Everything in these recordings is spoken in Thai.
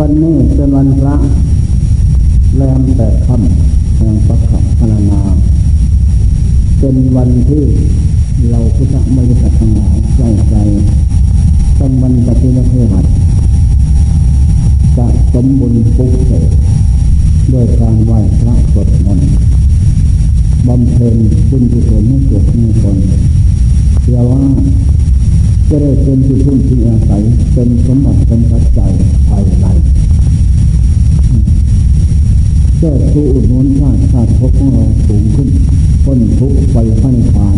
วันนี้เป็นวันพระแรมแต่ค่ำแห่งพระขับพนานาเป็นวันที่เราพุทธมรรคทั้งหลายใส่ใจต้องมันปฏิบัติให้หัดจะสมบูรณ์ปุกเสกด้วยการไหว้พระสวดมนต์บำเพ็ญบุญกุศลให้เกิดขึ้นคนเชื่อว่าจะได้เป็นที่พึ่งที่อาศัยเป็นสมบัติเป็นปัจจัยภายในเจ้าสู่อุดหนุนชาติศาสตร์พบของเราสูงขึ้นพ้นทุกข์ไปพันผ่าน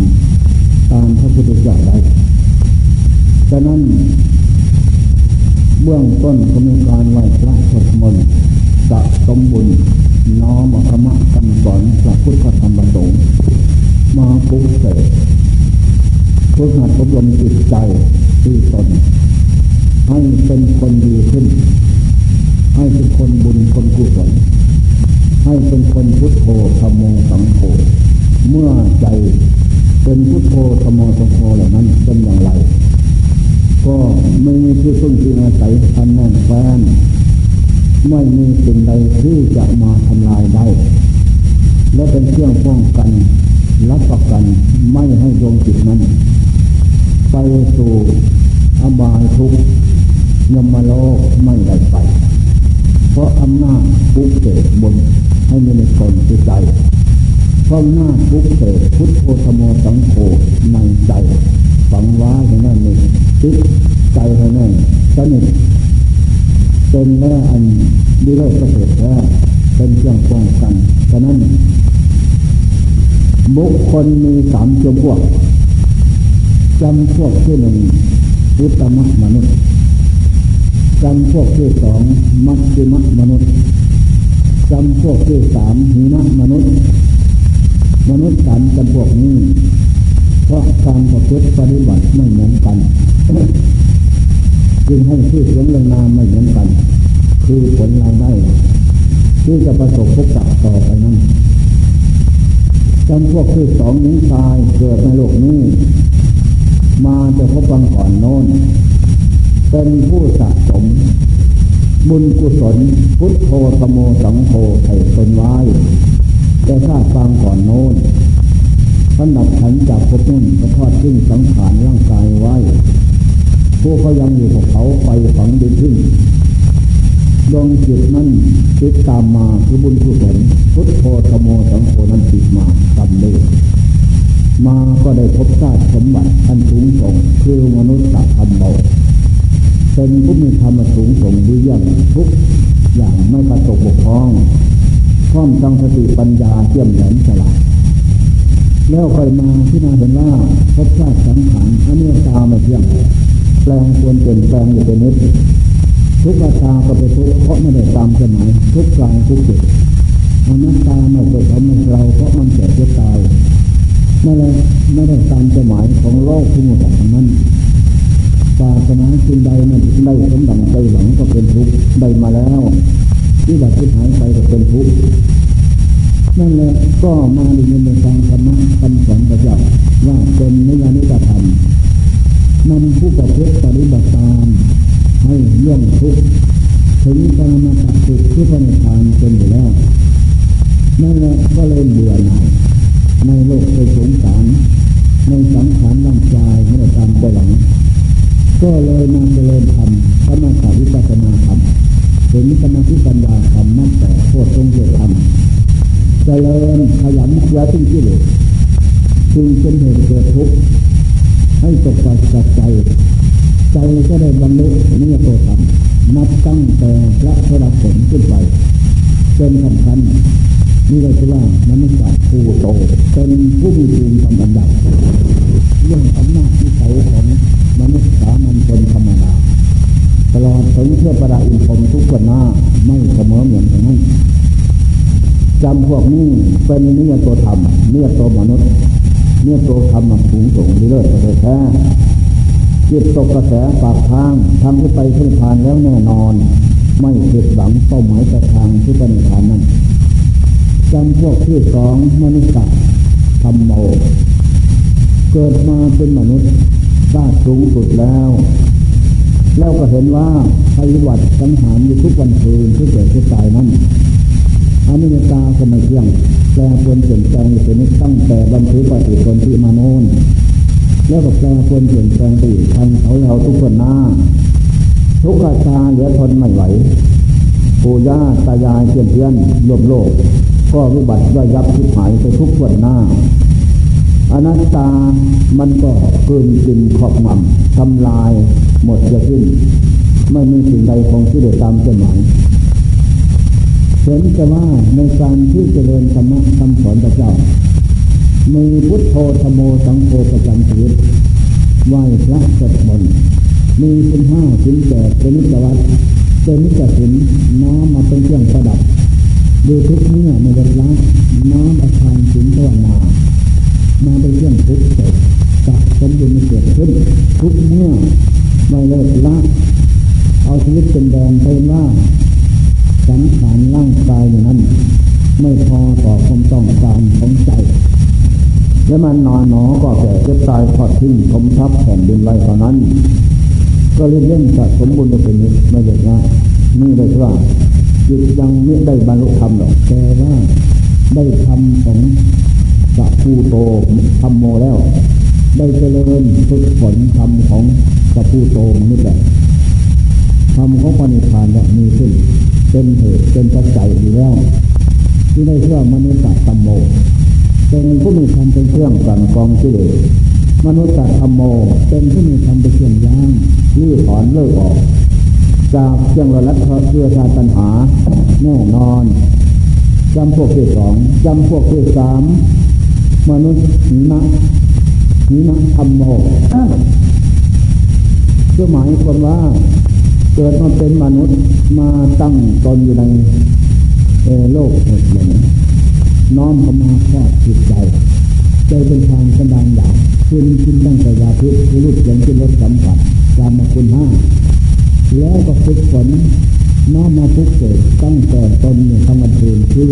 ตามพระพุทธเจ้าได้ฉะนั้นเบื้องต้นก็มีการไหว้พระสวดมนต์สะสมบุญน้อมธรรมะคำสอนพระพุทธธรรมประสงค์มาปลุกเสกเพื่อหัดอบรมจิตใจที่ตนให้เป็นคนดีขึ้นให้เป็นคนบุญคนกุศลให้เป็นคนพุทโธธรรมโมสังโฆเมื่อใจเป็นพุทโธธรรมโมสังโฆเหล่านั้นเป็นอย่างไรก็ไม่มีที่พึ่งที่อาศัยอันแน่นแฟ้นไม่มีสิ่งใดที่จะมาทำลายได้และเป็นเครื่องป้องกันรับประกันไม่ให้ดวงจิตนั้นไปสู่อบายทุกข์ยมโลกไม่ได้ไปเพราะอำนาจปุกเสกบนให้มีในตนที่ใจเพราะอำนาจปุกเสกพุทโธธรรมโมสังโฆในใจฝังไว้ให้แน่นหนึ่งติดใจให้แน่นสนิทเป็นแม่อันดีโลกประเสริฐแท้เป็นเครื่องป้องกันฉะนั้นบุคคลมีสามจำพวกที่หนึ่งอุตตมมนุษย์จำพวกที่สองมัชฌิมมนุษย์จำพวกที่สามหินมนุษย์สามจำพวกนี้เพราะการประพฤติปฏิบัติไม่เหมือนกันจึงให้ชื่อเสียงเรื่องนามไม่เหมือนกันคือผลรายได้ที่จะประสบพบต่อไปนั้นจำพวกที่สองนี้ตายเกิดในโลกนี้มาจะพบบังก่อนโน้นเป็นผู้สะสมบุญกุศลพุทโธธรรมโมสังโฆไถ่ตนไว้แต่ชาติบางก่อนโน้นท่านดับขันจากภพนั้นก็ทอดทิ้งสังขารร่างกายไว้ผู้เขายังอยู่กับเขาไปฝังดินทิ้งดวงจิตนั้นติดตามมาคือบุญกุศลพุทโธธรรมโมสังโฆนั้นติดมาตามเลยมาก็ได้พบชาติสมบัติอันสูงส่งคือมนุษย์ธรรมเบาเป็นผู้มีธรรมสูงส่งดีเยี่ยมทุกอย่างไม่ประสบบกพร่องพร้อมตั้งสติปัญญาเที่ยมแหลมฉลาดแล้วค่อยมาที่นาเป็นว่าพบชาติสังขารอเนกตาไม่เที่ยงแปลงควรเปลี่ยนแปลงอยู่เป็นนิดทุกตาก็เป็นทุกเพราะไม่ได้ตามสมัยทุกกลางทุกจิตอนัตตาไม่เกิดขึ้นในเราเพราะมันแก่เจ็บตายไม่ได้ตามสมัยของโลกทั้งหมดนั้นศาสนาสิ่งใดนั้นได้สมดังใจหวังก็เป็นทุกข์ได้มาแล้วที่แบบที่หายไปก็เป็นทุกข์นั่นแหละก็มาในทางธรรมะคำสอนประจักษ์ว่าเป็นนิยานิจธรรมนำผู้ประพฤติปฏิบัติตามให้เรื่องทุกข์ถึงปรมาตถ์สุขที่พระนิพพานเป็นอยู่แล้วนั่นแหละก็เลยเบื่อหน่ายในโลกในสงสารในสังขารร่างกายไม่ได้ตามไปหลังก็เลยนำเจริญธรรมสมาธิวิปัสสนาธรรมเห็นสมาธิปัญญาธรรมนั่นแต่โคตรทรงเจริญธรรมเจริญขยันเพียรซึ่งที่เหลือจึงเป็นเหตุเกิดทุกข์ให้ตกไปจากใจก็ได้บรรลุนิยโตธรรมนับตั้งแต่ละโสดาผลขึ้นไปจนสำคัญนี่เราจะว่ามนุษย์ผู้โตเป็นผู้มีภูมิธรรมอันดับเรื่องอำนาจที่ใสของมนุษย์สามัญชนธรรมดาตลอดถึงเพื่อประดาอินทรทุกคนหน้าไม่เสมอเหมือนกันให้จำพวกนี้เป็นนิยโตธรรมนิยโตมนุษย์นิยโตธรรมสูงส่งดีเลิศประเสริฐจิตตกกระแสปากทางทำให้ไปนิพพานแล้วแน่นอนไม่ผิดหวังเป้าหมายแต่ทางที่เป็นนิพพานนั้นจำพวกที่สองมนุษย์ธรรมโมเกิดมาเป็นมนุษย์ชาติสูงสุดแล้ว แล้วก็เห็นว่าไพวัตรสังหารอยู่ทุกวันคืนที่เกิดที่ตายนั้นอนิจจาสมัยเที่ยงแปลปนเปลี่ยนแปลงอยู่เป็นตั้งแต่บรรพุปฏิปนที่มาโนนแล้วก็แปลปนเปลี่ยนแปลงไปอีกทางเขาเราทุกคนหน้าทุกข์ชาเหลือทนไม่ไหวปู่ย่าตายายเพื่อนเพื่อนรวมโลกก็วิบัติด้วยยับทิพหายไปทุกส่วนหน้าอนัตตามันก็กลืนกินขอบหม่ำทำลายหมดจะสิ้นไม่มีสิ่งใดคงที่เดือดตามเจ้าหมายเห็นแต่ว่าในการที่เจริญธรรมะคำสอนพระเจ้ามีพุทโธธรรมโอสังโฆประจำชีวิตไหว้พระสวดมนต์มีคุณห้าสินแก่เป็นนิจวัตรเป็นนิจสินน้อมมาเป็นเครื่องประดับดูทุกเมื่อในเวลาน้อมอาการสินภาวนามาเป็นเครื่องทุกข์เกิดจากสมดุลเกิดขึ้นทุกเมื่อไม่เลิกละเอาชีวิตเป็นแดนเป็นว่าสังขารร่างกายอย่างนั้นไม่พอต่อความต้องการของใจและมันนอนหนอก็แก่เจ็บตายทอดทิ้งทมทับแผ่นดินไว้เท่านั้นก็เรื่องสะสมบุญเป็นนิดไม่เด็ดนะนี่เลยว่าจิตยังไม่ได้บรรลุธรรมหรอกแต่ว่าได้ทำของสัพพุโตธรรมโมแล้วได้เจริญฝึกฝนธรรมของสัพพุโตมนุษย์แหละธรรมของปณิธานเนี่ยมีขึ้นเป็นเหตุเป็นปัจจัยอยู่แล้วที่ได้เชื่อมนุษย์ธรรมโมเป็นผู้มีธรรมเป็นเครื่องกลั่นกรองกิเลสมนุษย์ธรรมโมเป็นผู้มีธรรมเป็นเครื่องย่างลื้อถอนเลิกออกจากเครื่องระลัดเครือชาตัญหาแน่นอนจำพวกที่สองจำพวกที่สามมนุษย์หินะธรรมโมคือหมายความว่าเกิดมาเป็นมนุษย์มาตั้งตนอยู่ในโลกแห่งนี้น้อมเข้ามาครอบจิตใจใจเป็นทางสดางอย่างคืนกินตั้งแต่ยาพิษคือรูดเสียงกินรสสัมผัสตามมาคุณห้าแล้วก็ฝึกฝนน้อมมาพุกเกิดตั้งแต่ตนอยู่ทั้งวันคืนคือ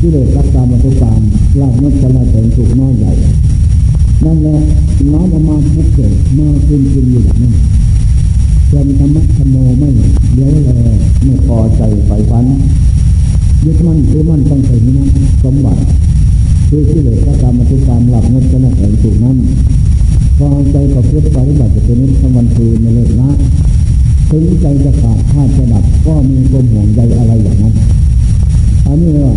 ที่เลิกรับตามมาตุกามลาบนักชนะแสงสุกน้อยใหญ่นั่นแหละน้อมมาพุกเกิดมาคืนกินอยู่แบบนั้นจนธรรมะธรรมโมไม่เลี้ยวแลไม่พอใจไปฟันยึดมั่นถือมั่นตั้งแต่นี้นะสมบัติคือที่เหลือก็ตามมาทุกตามหลับเงินจะนักแห่งสูงนั้นพอใจกับเพื่อปฏิบัติจะเป็นนิสัยวันคืนไม่เลิกละถึงใจจะขาดธาตุจะดับก็มีกลมห่วงใยอะไรอย่างนั้นอันนี้ว่า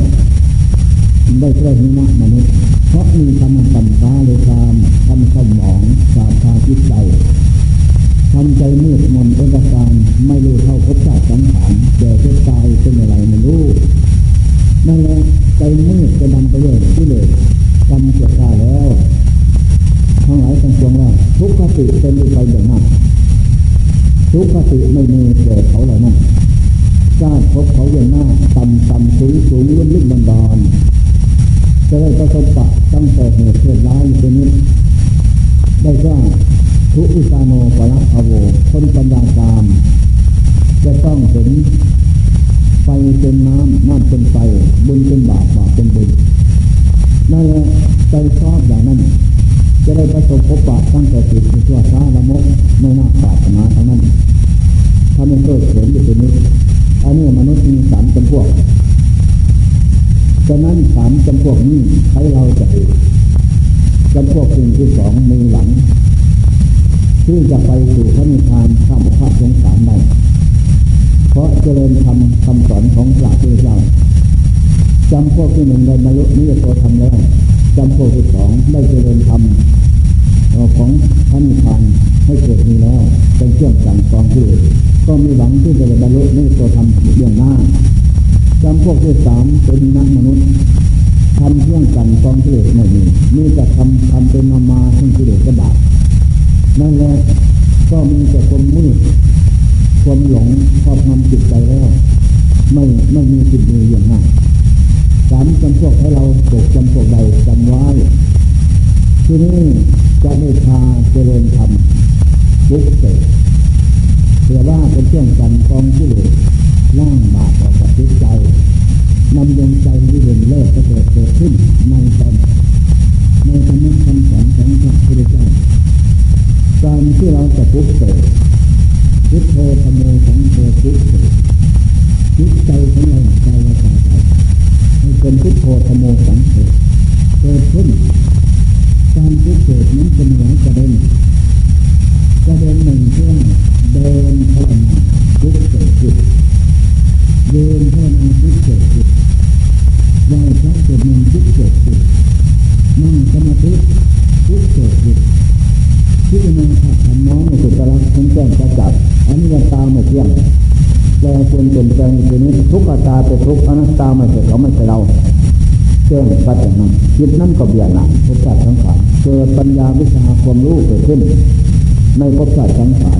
ได้เพื่อนิมมนุษย์เพราะมีธรรมะต่ำตาเลยตามทำสมองสาธาจิตใจทำใจมืดมนเป็นการไม่รู้เท่าภพชาติสังขารเกิดเจ็บตายเป็นอะไรไม่รู้นั่นแหละใจมืดจะนำไปเรื่อยที่เลยกรรมเกิดได้แล้วทั้งหลายทั้งปวงแล้วทุกขติเป็นไปอย่างนั้นทุกขติไม่มีเกิดเขาเหล่านั้นชาติภพเขาอย่างหน้าต่ำสูงลุ่มดอนจะได้ประสบปะตั้งแต่เหตุเกิดร้ายอยู่ตรงนี้ได้ว่าทุอุตาโนปะละภโวคนปัญญาตามจะต้องเห็นไฟเป็นน้ำน้ำเป็นไฟบุญเป็นบาปบาปเป็นบุญนั่นแหละใจชอบอย่างนั้นจะได้ประสบพบปะตั้งแต่จิตในชั่วช้าละมกไม่น่าปรารถนาเท่านั้นถ้าไม่เกิดเห็นอยู่ตรงนี้อันนี้มนุษย์มีสามจำพวกฉะนั้นสามจำพวกนี้ใช้เราจะเห็นจำพวกสิ่งที่สองมือหลังที่จะไปสู่พระนิพพานข้ามภพสงสารได้เพราะเจริญธรรมคำสอนของพระพุทธเจ้าจำพวกที่หนึ่งได้บรรลุนิพพานธรรมแล้วจำพวกที่สองได้เจริญธรรมของพระนิพพานให้เกิดมีแล้วเป็นเครื่องสั่งสอนที่ก็มีหวังที่จะบรรลุนิพพานธรรมเรื่องหน้าจำพวกที่สามเป็นนักมนุษย์ทำเครื่องสั่งสอนที่ไม่มีนี่จะทำเป็นนามาซึ่งที่เด็กระดับนั่นแหละก็มีแต่ความมืดความหลงครอบงำจิตใจแล้วไม่มีจิตดีอย่างนั้นสามจำพวกให้เราตกจำพวกใดจำไว้ที่นี่จะไม่พาเจริญธรรมบุกเตะเพื่อว่าเป็นเครื่องกันกองที่เหลือล่างบาปออกจากจิตใจนำดวงใจที่เด่นเลิศประเสริฐเกิดขึ้นในตอนในธรรมคำสอนของพระพุทธเจ้าการที่เราจะพุกเตะ พุทโธธรรมโอสังโฆพุทโธจิตใจของเราใจเราใจให้เป็นพุทโธธรรมโอสังโฆเกิดขึ้นการพุทโธนั้นเป็นหลายประเด็นหนึ่งเรื่องเดินภาวนาพุทโธจิตเดินภาวนาพุทโธจิตไหว้พระสวดมนต์พุทโธจิตนั่งสมาธิพุทโธจิตที่เป็นองค์ขัดขันน้องในสุตรังคุ้มแจ้งประจักษ์อันนี้ตาไม่เที่ยงแปลเปลี่ยนเปลี่ยนแปลงอยู่นี้ทุกอัตตาเป็นทุกอนัตตาไม่ใช่เขาไม่ใช่เราเชื่อมปัจจัยนั้นจิตนั้นก็เบียดหนักทุกข์ทั้งขันเกิดปัญญาวิชาความรู้เกิดขึ้นในภพชาติทั้งขัน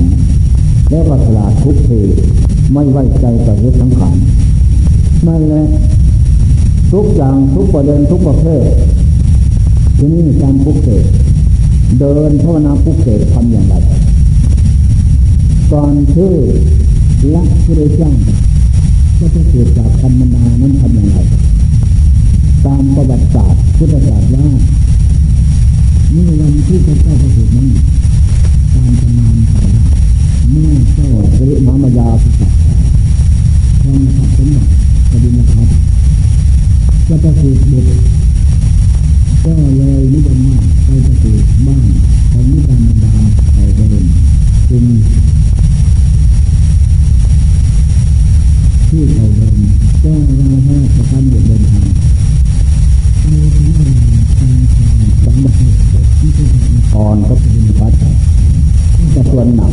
แล้วก็สละทุกทีไม่ไว้ใจต่อยึดทั้งขันนั่นแหละทุกอย่างทุกประเด็นทุกประเภทที่นี่การพุกเสกเดินภาวนาพุกเสกทำอย่างไรตอนชื่อละพุทธเจ้าก็จะเกิดจากธรรมนานั้นทำอย่างไรตามประวัติศาสตร์พุทธศาสตร์ว่านี่วันที่พระเจ้าประสูตินั้นตามตำนานข่าวเมื่อเจ้าเริมามายาพิสัยทรงขับสมบัติกระดิมทัพก็จะสืบเด็กก็เลยนิยมมากไปจะสืบบ้านของนิยมดาเขาเดินจึงที่เขาเดินก็เราให้สถานหยุดเดินทางไปที่ไหนทางสังบัติที่จะก่อนก็เป็นวัดจะส่วนหนัก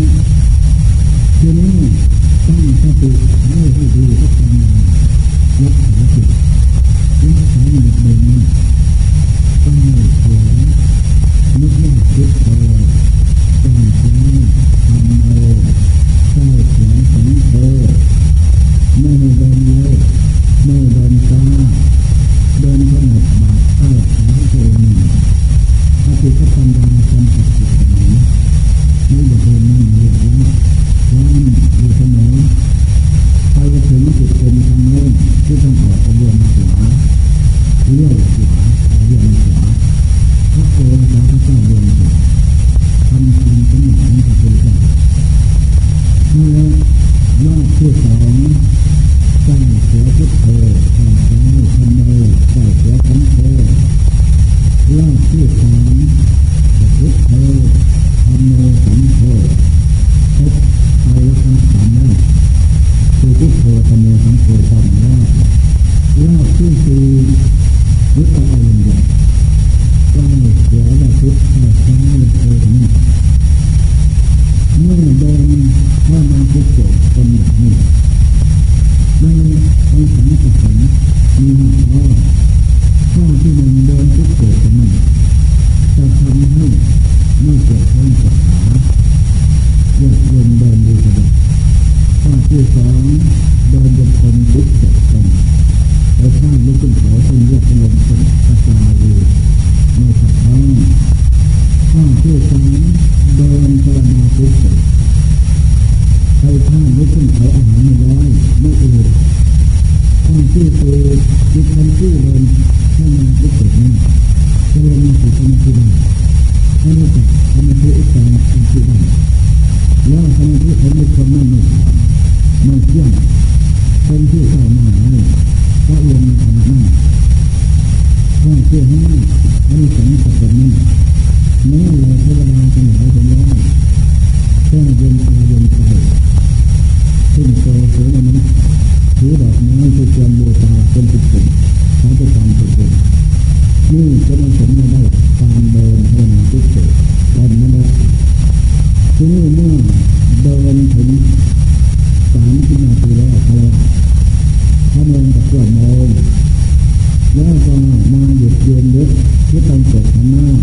หน้า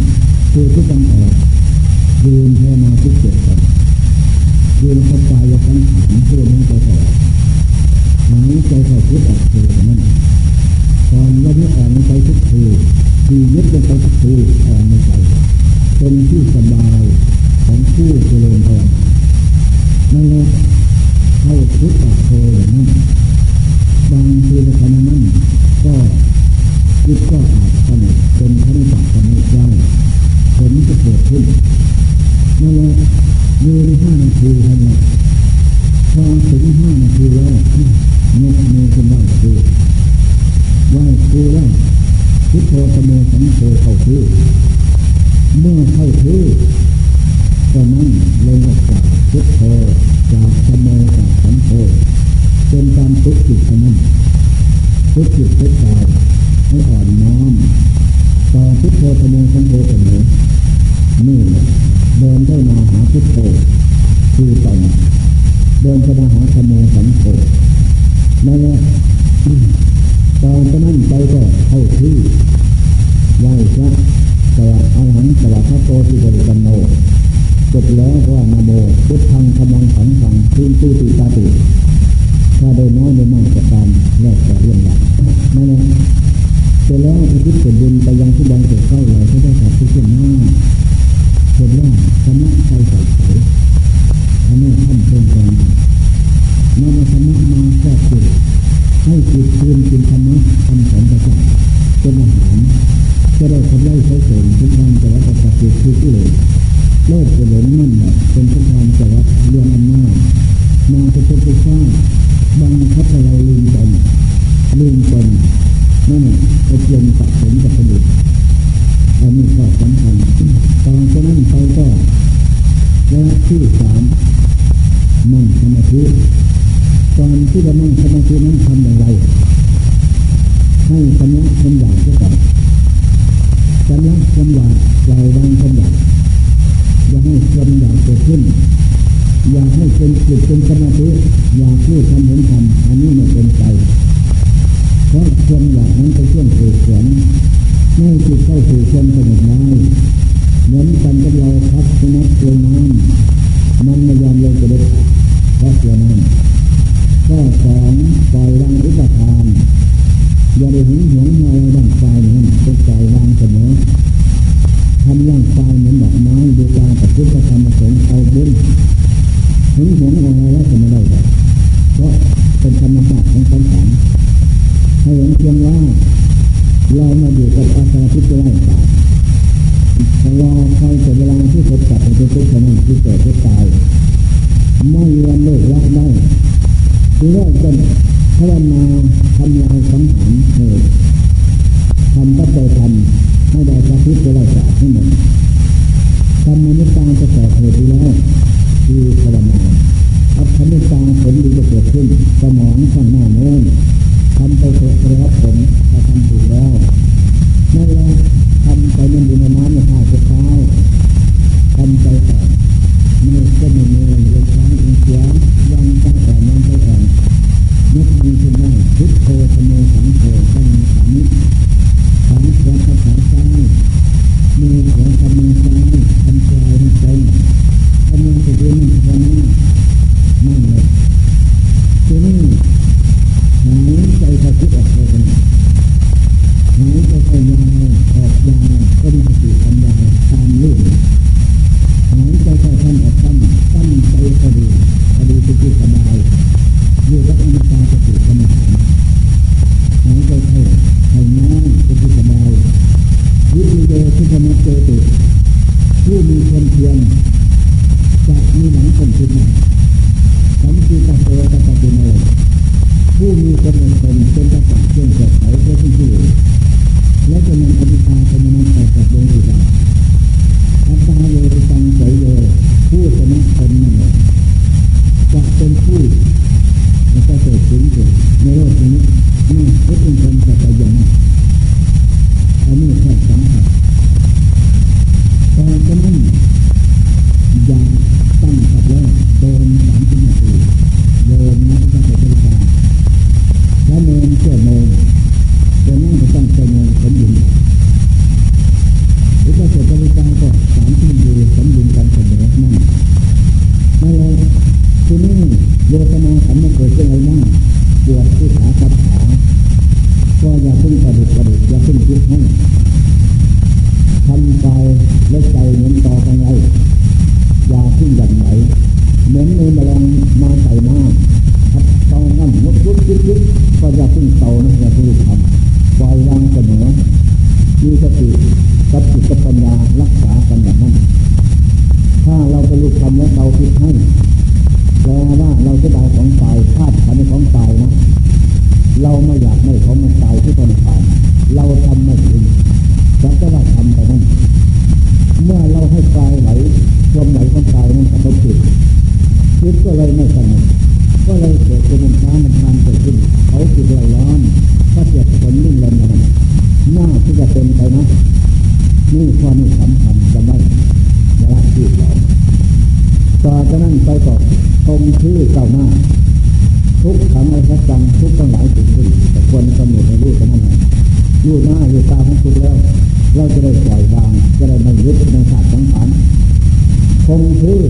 คือทุกวันออกยืนภาวนาทุกเจ็ดวันยืนเข้าใจว่าการขันตัวนั้นจะถอดหายใจถอดทุกออกเลยนั่นตอนเราไม่อ่อนใจทุกทีคือยึดลงไปทุกทีอ่อนใจเป็นที่สบายของผู้เจริญภาวนานั่นแหละเข้าทุกออกเลยนั่นบางทีในขณะนั้นก็คิดก็อาจทำเป็นขั้นต่ำขั้นได้ผลจะเกิดขึ้นนั่นแหละยืนห้านาทีนั่นแหละพอถึงห้านาทีแล้วยกมือขึ้นไหว้ครูไหว้ครูแล้วพุทโธธรรมโมสังโฆเข้าที่เมื่อเข้าที่ตอนนั้นลงจากพุทโธจากธรรมโมจากสังโฆเป็นการฝึกจิตนั้นฝึกจิตฝึกกายให้อ่อนน้อมต่อพุทโธธรรมโมสังโฆเสมอนี่เดินเข้ามาหาพุทโธคือต่อมาเดินเข้ามาหาธรรมโมสังโฆนั่นแหละตอนนั้นใจก็เข้าที่ไหวพระสวดอาหังสวดพระโตสิบริกรรมโนจบแล้วว่านะโมพุทธังธัมมังสังฆังทุนตุติตาติถ้าได้น้อยได้มากก็ตามแลกแต่เรื่องหลักนั่นแหละเสร็จแล้วอุทิศส่วนบุญไปยังผู้บังเกิดเก้าเหล่าที่ได้จากที่เช่นนั้นเสร็จแล้วธรรมะใจใสธรรมะท่านเป็นการนั่นธรรมะมาแทรกจิตให้จิตคืนกินธรรมะทำสอนประจักษ์เป็นอาหารจะได้ทำได้ใช้ส่วนทุกการจะรับประจักษ์จิตคือที่เลยโลกจะหลงนั่นแหละเป็นทุกการจะรับเรื่องอำนาจมาจะเป็นไปสร้างบางทัพเราลืมตนนั่นจะเปลี่ยนสะสมกับผลิตอันนี้ก็สำคัญตอนนั้นไปก็และที่สามนั่งสมาธิตอนที่เรานั่งสมาธินั้นทำอย่างไรให้สำนึกความอยากเสียก่อนสำนึกความอยากใจวางความอยากอย่าให้ความอยากเกิดขึ้นอยากให้เป็นจิตเป็นสมาธิอยากรู้ทำเห็นทำอันนี้ไม่เป็นใจเพราะความอยากนั้นเป็นเครื่องสื่อสารให้จิตเข้าสู่ความสงบได้เหมือนกันกับเราพัดสุนัขตัวน้ำมันไม่ยอมลงกระโดดเพราะตัวน้ำก็สองปล่อยวางอุปทานอย่าได้หึงหวงอะไรร่างกายนั้นต้องปล่อยวางเสมอทำร่างกายเหมือนดอกไม้โดยการปฏิบัติธรรมสงฆ์เอาบุญหึงหวงอะไรแล้วจะไม่ได้เพราะเป็นธรรมชาติของสังขารให้เห็นเพียงว่าเรามาอยู่กับอาสาพิจารณาเวลาใครเกิดเวลาที่เกิดกับเป็นทุกข์นั้นที่เกิดที่ตายไม่ยอมเลิกรักได้เลิกจนพยายามทำลายสังขารเหตุทำก็ไปทำให้ได้พระพุทธเจ้าสอนให้หมดทำมนุษย์ตามจะก่อเหตุแล้วคือพลังงานอัพมนุษย์ตามผลดีจะเกิดขึ้นสมองข้างหน้าโน้นทำไปเกิดรับผลจะทำถูกแล้วไม่แล้วทำไปมันอยู่ในน้ำในท่าสุดท้ายทำไปก่อนมือก็มือเลยช้างเสียงยังตั้งแต่นั้นไปก่อนนึกมือขึ้นได้พุทโธธรรมโมสังโฆตั้งสามิสามขวาขวาซ้ายมือขวาขวามือซ้ายทำใจให้เต็มทำมือสุดเย็นขวาหน้านั่นเลยทีนี้หายใจเขาคิดออกเลยหายใจเขายาวออกยาวก็มีสติปัญญาตามรู้หายใจเขาทำออกตั้งใจพอดีสติสบายอยู่กับอนิจจาสติสมาธิหายใจเข้าหายน้อยสติสบายวิริโยทุกขมัจเจติผู้มีความเพียรจะมีหนังคมขึ้นมาสัมปยุตโตสัพพะปุโนผู้มีความอดทนเป็นกษัตริย์เชื่อมต่อเขาเพื่อที่จะและจะนำอภิชาเป็นนำออกจากดวงจิตเราอัตตาโยตังใจโยผู้ชนะคนนั่นเองจะเป็นผู้จะเกิดขึ้นในโลกนี้นี่ก็เป็นคนจะไปยังอันนี้แค่สำคัญแต่ฉะนั้น และใจเหม็นต่อไปไงยาขึ้นอย่างไหนเหม็นมือมาลองมาใส่หน้าครับต้องงั้นงดยุบก็อย่าพึ่งเตานะอย่าพึ่งทำปล่อยวางเสมอมีสติกับจิตกับปัญญารักษากันอย่างนั้นถ้าเราไปลุกทำแล้วเราผิดให้แปลว่าเราจะได้ของตายคาดขันในของตายนะเราไม่อยากให้เขามาตายที่ต้นตายเราทำไม่ถึงเราจะว่าทำไปนั้นเมื่อเราให้ตายไหลความไหลของตายนั้นกับจิตจิตก็เลยไม่สงบก็เลยเกิดความช้ามันทานเกิดขึ้นเขาจิตเราร้อนก็เกิดผลนิ่งลมนั้นหน้าที่จะเป็นไปนะนี่ความสำคัญจะไม่ละจิตเราต่อจากนั้นไปต่อตรงชื่อเจ้าหน้าทุกขังอริยสัจทุกทั้งหลายถึงขึ้นแต่คนกำหนดในรูปนั้นรูปหน้ารูปตาของคุณแล้วเราจะได้ปล่อยวางจะได้ไม่ยึดในศาสตร์สังขารคงคือ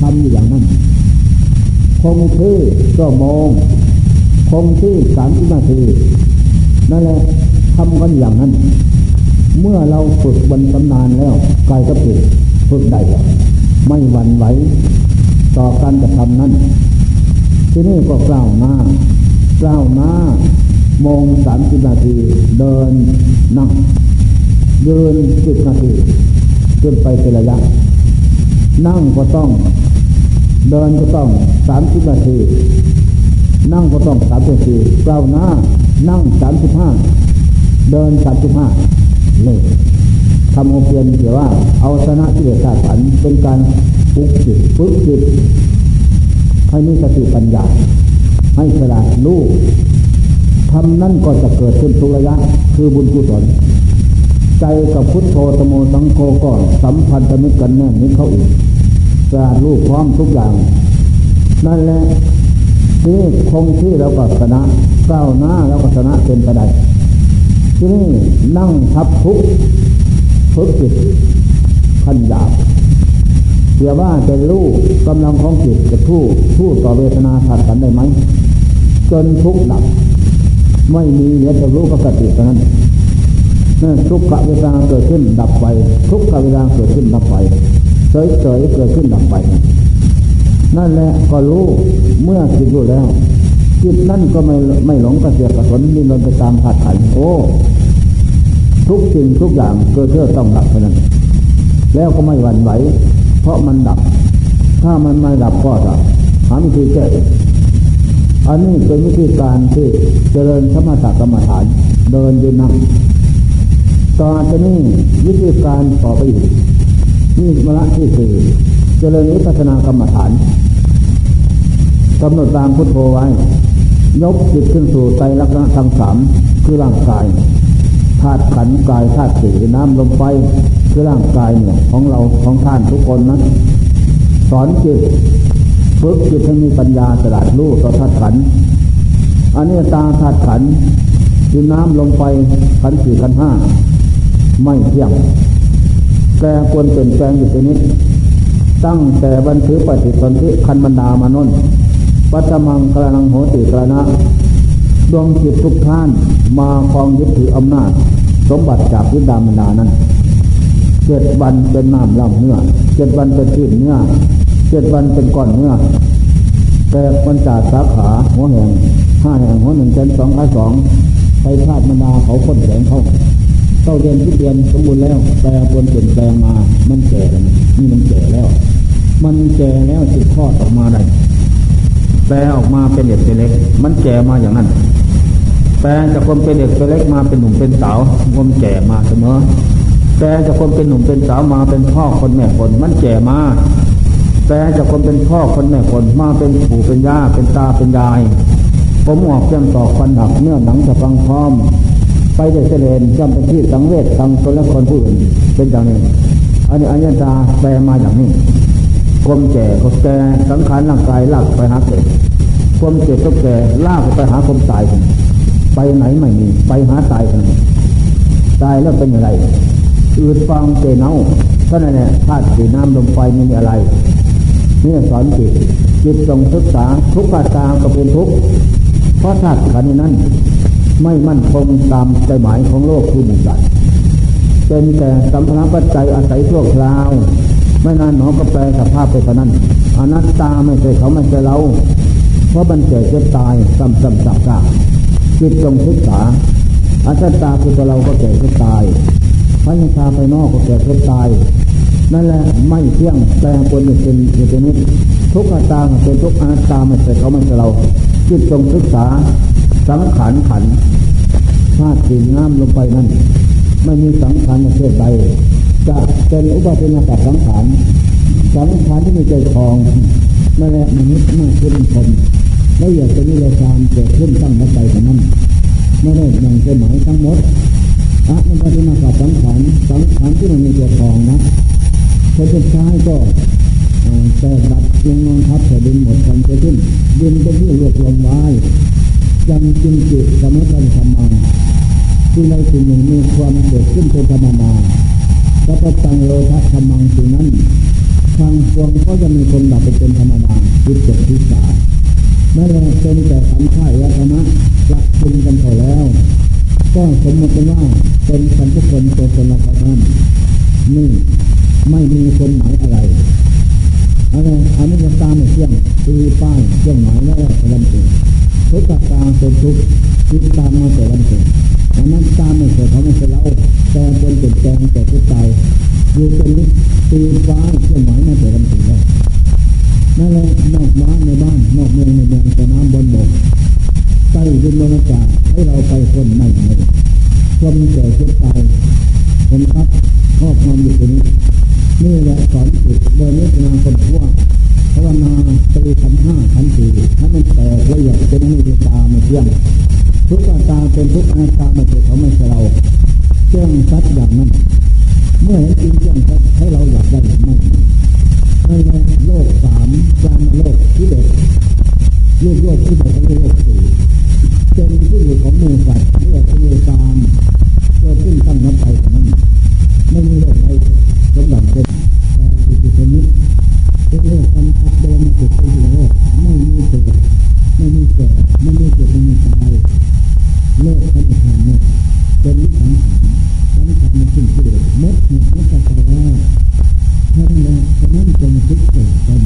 ทำอย่างนั้นคงคือก็มองคงคือสามที่มาคือนั่นแหละทำกันอย่างนั้นเมื่อเราฝึกบนตำนานแล้วกายก็ฝึกได้ไม่หวั่นไหวต่อการกระทำนั้นที่นี่ก็กล่าวหน้า มอง30 นาทีเดินนั่งเดิน10 นาทีขึ้นไปเป็นระยะนั่งก็ต้องเดินก็ต้อง30 นาทีนั่งก็ต้อง30 นาทีกล่าวหน้านั่ง35เดิน35นี่ทำองค์เพียรถือว่าเอาชนะที่เดือดสันเป็นการฝึกจิตให้มีสติปัญญาให้ฉลาดรู้ทำนั่นก็จะเกิดขึ้นทุกระยะคือบุญกุศลใจกับพุทโธธโมสังโฆก็สัมพันธมิตรกันแน่นนี้เข้าอีกฉลาดรู้พร้อมทุกอย่างนั่นแหละที่คงที่เราก็ชนะก้าวหน้าเราก็ชนะเป็นไปได้ที่นี่นั่งทับทุกฝึกจิตขั้นหยาบเสียว่าจะรู้กำลังของจิตจะทู่ต่อเวทนาขัดขันได้ไหมจนทุกข์ดับไม่มีเหลือจะรู้กับสติเท่านั้นทุกขเวทนาเกิดขึ้นดับไปทุกขเวทนาเกิดขึ้นดับไปเฉยเกิดขึ้นดับไปนั่นแหละก็รู้เมื่อจิตรู้แล้วจิตนั่นก็ไม่หลงกระเสียกระสนดิ้นรนไปตามขัดขันโอ้ทุกสิ่งทุกอย่างเกิดเพื่อต้องดับเท่านั้นแล้วก็ไม่หวั่นไหวเพราะมันดับถ้ามันไม่ดับก็จะหาวิธีแก้อันนี้เป็นวิธีการที่เจริญสมถกรรมฐานเดินยืนนั่งต่อจากนี้วิธีการต่อไปอีกนี่มรณะที่สี่เจริญวิปัสสนากรรมฐานกำหนดตามพุทโธไว้ยกจิตขึ้นสู่ไตรลักษณะทั้งสามคือร่างกายธาตุขันธ์กายธาตุสี่น้ำลมไฟคือร่างกายเนี่ยของเราของท่านทุกคนนะสอนจิตฝึกจิตให้มีปัญญาฉลาดรู้ต่อธาตุขันธ์อนิจจังธาตุขันธ์คือน้ำลมไฟขันธ์สี่ขันธ์ห้าไม่เที่ยงแต่ควรเปลี่ยนแปลงอยู่เสมอตั้งแต่บันทึกปฏิสนธิคันบรรดามานนท์ปัจจมังกรณังโหติกรณะดวงจิตทุกท่านมาครองยึดถืออำนาจสมบัติจากบิดามารดานั้น7 วันเป็นน้ำล่ำเนื้อ7 วันเป็นชิ้นเนื้อ7 วันเป็นก้อนเนื้อแต่วันจากสาขาหัวแห่ง5 แห่งหัว1ชั้น2ขา2ไปธาตุมารดาเขาพ้นแสงเข้าเต้าเรียนที่เรียนสมบูรณ์แล้วแปลบนเปลี่ยนแปลงมามันแก่แล้วนี่มันแก่แล้วมันแก่แล้วจิตคลอดออกมาได้แปลออกมาเป็นเด็กเป็นเล็กมันแก่มาอย่างนั้นแปลจากคนเป็นเด็กเป็นเล็กมาเป็นหนุ่มเป็นสาวความแก่มาเสมอแปลจากคนเป็นหนุ่มเป็นสาวมาเป็นพ่อคนแม่คนมันแก่มาแปลจากคนเป็นพ่อคนแม่คนมาเป็นปู่เป็นย่าเป็นตาเป็นยายผมหงอกเชื่อมต่อฟันหักเนื้อหนังจะฟังพร้อมไปเด็กเสลนจำเป็นที่สังเวชสังตนและคนผู้อื่นเป็นอย่างนี้อันนี้อนิจจังแปลมาอย่างนี้ความแก่ก็แก่สังขารร่างกายลากไปหาเกิดความเจ็บก็แก่ลากไปหาความตายไปไหนไม่มีไปหาตายกันตายแล้วเป็นอะไรอืดฟางเจเน่าเท่านั้นแหละธาตุดินน้ำลมไฟไม่มีอะไรนี่สอนจิตจงศึกษาทุกข์ตามก็เป็นทุกข์เพราะธาตุขันธ์นั้นไม่มั่นคงตามใจหมายของโลกคือหมู่สัตว์ เป็นแต่สัมภาระปัจจัยอาศัยชั่วคราวไม่นานหนอก็แปลสภาพไปเท่านั้นอนัตตาไม่ใช่เขาไม่ใช่เราเพราะมันเกิดเจ็บตายซ้ำๆๆจิตจงศึกษาอัตตาคือตัวเราก็เกิดเจ็บตายพระนิพพานไปนอกก็เกิดเจ็บตายนั่นแหละไม่เที่ยงแปลปรวนเป็นนิจทุกขตาเป็นทุกอนัตตาไม่ใช่เขาไม่ใช่เราจิตจงศึกษาสังขารขันธ์ธาตุดินน้ำลงไปนั่นไม่มีสังขารประเภทใดจะเป็นอุปาทานกับสังขารที่มีใจครองนั่นแหละมนุษย์ไม่ใช่คนไม่อยากจะมีเลยความเกิดขึ้นตั้งแต่ใจของมันไม่ได้อย่างใจหมายทั้งหมดอะมันก็ที่มากับสังขารที่มันมีใจครองนะพอจะใช้ก็แต่ดับลงนอนทับแต่ดินหมดความเกิดขึ้นดินก็ที่รวบรวมไว้ยังจึงจิตสมุทัยธรรมะที่ในสิ่งหนึ่งมีความเกิดขึ้นเป็นธรรมดาและพระจังโลทัศธรรมังสิ่งนั้นทางพวงก็จะมีคนดับไปเป็นธรรมดาจิตจบทิศาไม่ได้เป็นแต่สัมภาษณ์และธรรมะรักคุณกันพอแล้วก็สมมติว่าเป็นสันทุกคนตัวตนละกันนั้นนี่ไม่มีคนหมายอะไรอะไรอันนี้ตามในเที่ยงตีป้ายเที่ยงหมายแล้วแต่ลำเองทุกตาเป็นทุกทิศตามมาแต่ลำเองอันนั้นตามไม่ใช่เขาไม่ใช่เราแต่เป็นจุดแดงแต่ทุกใจอยู่เป็นนิตีฟ้าเชื่อหมายนั่นแต่ลำเองนั่นแหละนอกบ้านในบ้านนอกเมืองในเมืองแต่น้ำบนบกใต้ดินบนอากาศให้เราไปคนไม่ความเกิดเกิดตายผมครับครอบงำอยู่ตรงนี้นี่แหละสอนจิตโดยนิพนธ์คนทั่วภาวนาตีขันธ์ห้าขันธ์สี่ถ้ามันแตกละเอียดเป็นนิพนธ์ตาไม่เที่ยงทุกตาเป็นทุกอาตาไม่ใช่เขาไม่ใช่เราเชื่องซัดอย่างนั้นเมื่อเห็นจริงเชื่องซัดให้เราอยากได้ไม่ในโลกสามกลางโลกที่เด็กโลกที่เด็กในโลกสี่เป็นที่อยู่ของมือสัตว์ที่เด็กมือตามเกิดขึ้นตั้งน้ำไปของนั้นไม่มีโลกใดสมดังเช่นแต่จิตนิพพานโลกอันตัดเดิมในจิตเป็นโลกไม่มีเกิดไม่มีแก่ไม่มีเจ็บไม่มีตายโลกธรรมธรรมเนี่ยเป็นวิสังขารมันสิ่งที่เด็กมดจะตายแล้วท่านละฉะนั้นจงศึกษากัน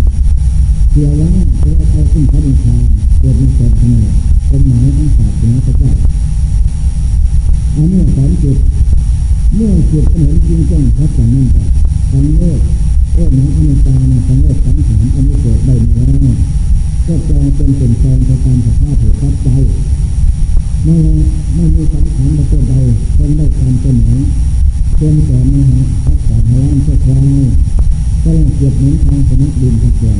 เสียแล้วจะได้เข้าถึงพระนิพพานเกิดมีแต่ธรรมะเป็นหมายของศาสนาพระเจ้าอันนี้สอนจิตเมื่อจิตเห็นจริงจังพระสังฆ์นั้นสังเวชโอ้หนออนิจจานะสังเวชสังขารอันนี้เกิดได้แล้วก็แปลเป็นเปลี่ยนแปลงไปตามสภาพเหตุปัจจัยไม่มีสังขารประเภทใดเป็นได้ตามเป็นหมายเป็นแต่มหาพัฒนาล้างเชื้อคลายก็ละเอียดเหมือนทางสนับดินทั้งเกลียว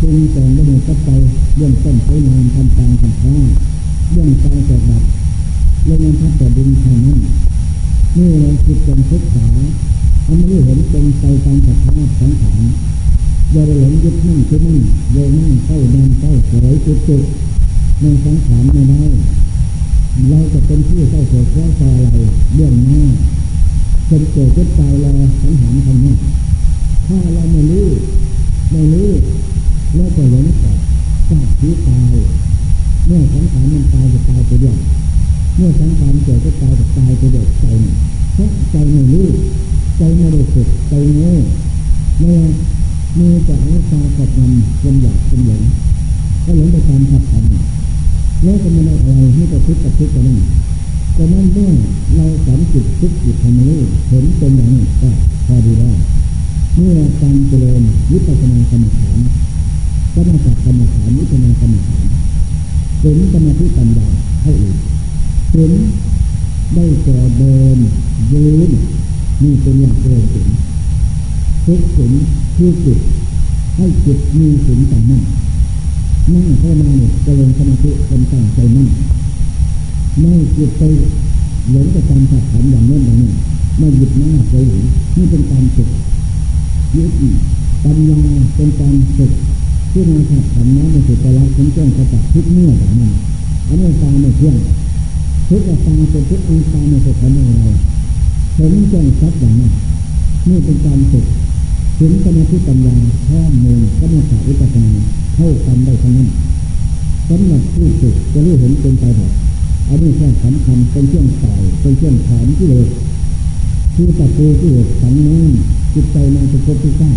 จึงแต่งได้เหมือนกับไปเรื่องต้นไม้นานทำกลางทำข้างเรื่องตายแต่ดับเรื่องนั้นพัดแต่ดินทางนั้นนี่เราคิดเป็นศึกษาอันไม่เห็นเป็นใจตามสภาพสังขารอย่าหลงยึดมั่นถือมั่นอย่านั่งเศร้าดันเศร้าเฉยจุดในสังขารไม่ได้เราจะเป็นผู้เศร้าโศกเศร้าใจอะไรเรื่องหน้าจนเกิดเจ็บตายเราสังหารทำหน้าถ้าเราไม่รู้แล้วก็หลงแต่กล้าที่ตายเมื่อสังขารมันตายจะตายไปเดียวเมื่อสังขารเกิดก็ตายจะตายไปเดียวใจเพราะใจไม่รู้ใจไม่ได้ฝึกใจโง่เนี่ยมีแต่อวิชชากับมันเป็นอยากเป็นหลงก็หลงไปตามขับขันแล้วก็ไม่ได้อะไรนี่ก็ทุกข์กับทุกข์กันนั่นแต่นั่นเรื่องเราสอนจิตทุกจิตทำรู้เห็นเป็นอย่างนี้ก็พอดีแล้วนี่แหละการเจริญวิปัสสนากรรมฐานก็มาจากกรรมฐานวิปัสสนากรรมฐานเห็นสมาธิปัญญาให้อีกเห็นได้แก่เดินยืนนี่เป็นอย่างเดินถึงทุกสิ่งที่จิตให้จิตมีสิ่งต่างนั่นนั่งเข้ามาเนี่ยจะลงสมาธิเป็นตั้งใจนั่นไม่จิตไปหลงกับการสับขันอย่างนั้นอย่างนี้ไม่หยุดหน้าใจหลงนี่เป็นการฝึกยึดปัญญาเป็นการฝึกที่มาสับขันนั้นเป็นตัวละคุ้มแจ้งกระจัดทุกเมื่ออย่างนั้นอันนี้ตาไม่เที่ยงทุกตาเป็นทุกองตาไม่เป็นของเราเห็นแจ้งชัดอย่างนั้นนี่เป็นการฝึกถึงสมาธิปัญญาข้อมูลก็มาจากวิปัสสนาเข้ากันได้ทั้งนั้นสำหรับผู้ฝึกจะรู้เห็นเป็นไปแบบอันนี้แค่สำคัญเป็นเชื่อมต่อเป็นเชื่อมแขนที่เลย คือประตูที่เหตุสังเนินจิตใจมาสุขทุกข์ได้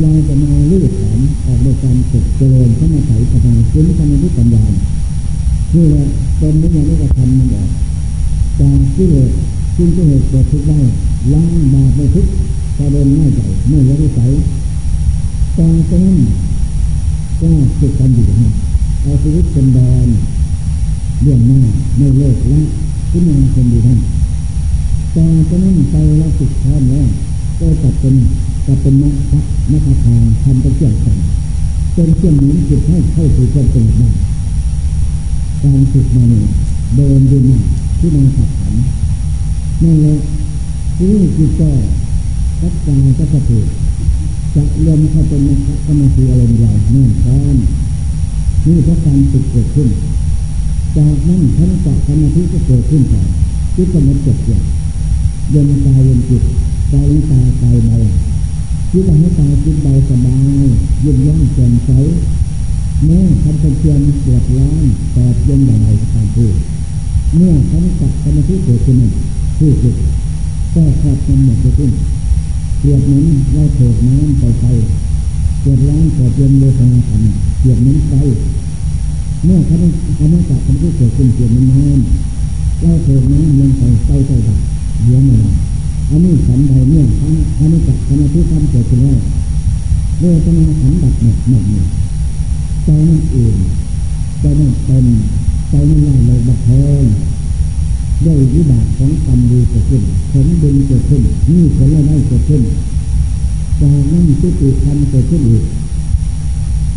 เราจะมาลื้อถอนออกโดยการฝึกเจริญเข้ามาใส่สมาธิสมาธิปัญญานี่แหละเป็นนิยามที่ทำมันแบบจากที่เหตุซึ่งที่เหตุเกิดทุกข์ได้ล้างบาปในทุกข์กระเด็นง่ายใจไม่ยากที่ใส่ตอนนั้นก็ฝึกกันอยู่นะเอาชีวิตเป็นแดนเรื่องหน้าไม่เลิกละที่นอนคนดีนั่นตอนนั้นไปแล้วฝึกพร้อมแล้วก็จับเป็นนักพักนักทางทำเป็นเชี่ยวชาญจนเชี่ยวหนุนจิตให้เข้าสู่ความสงบได้การฝึกมาเนี่ยเดินดูหน้าที่นอนขัดขันนั่นแหละที่จิตก็รับการก็สะเทือนจะเริ่มเข้าเป็นนักพักก็มาคืออารมณ์ใหญ่แน่นซ้อนนี่เพราะการฝึกเกิดขึ้นจากนั้นท่านจากสมาธิก็เกิดขึ้นไปที่สมถะเกิดเย็นกายเย็นจิตกายตาใจเบาที่ทำให้กายจิตเบาสบายเย็นย่อมแจ่มใสเมื่อทำเป็นเพียงเกลียดร้อนแต่เย็นอย่างไรตามผู้เมื่อท่านจากสมาธิเกิดขึ้นผู้ฝึกก็ครอบกำหนดเกิดขึ้นเกลียดนั้นเราเถิดน้ำไปไฟเกลียดร้อนแต่เย็นโดยสมาธิเกลียดนั้นไฟเมื่อเขาได้เอามาจากคนที่เกิดขึ้นเกิดน้ำเราเกิดน้ำลงไปใต้ใต้ดับเยี่ยมเลยอันนี้สันใดเมื่อเขาเอามาจากคนที่ทำเกิดขึ้นแล้วเรื่องจะมาสันดับหมดใจนั่นเองใจนั่นเป็นใจนั่นว่าเลยบัดเทิงด้วยวิบากของกรรมดีเกิดขึ้นผลบุญเกิดขึ้นนี่ผลได้เกิดขึ้นจากนั้นที่ติดทำเกิดขึ้นอีก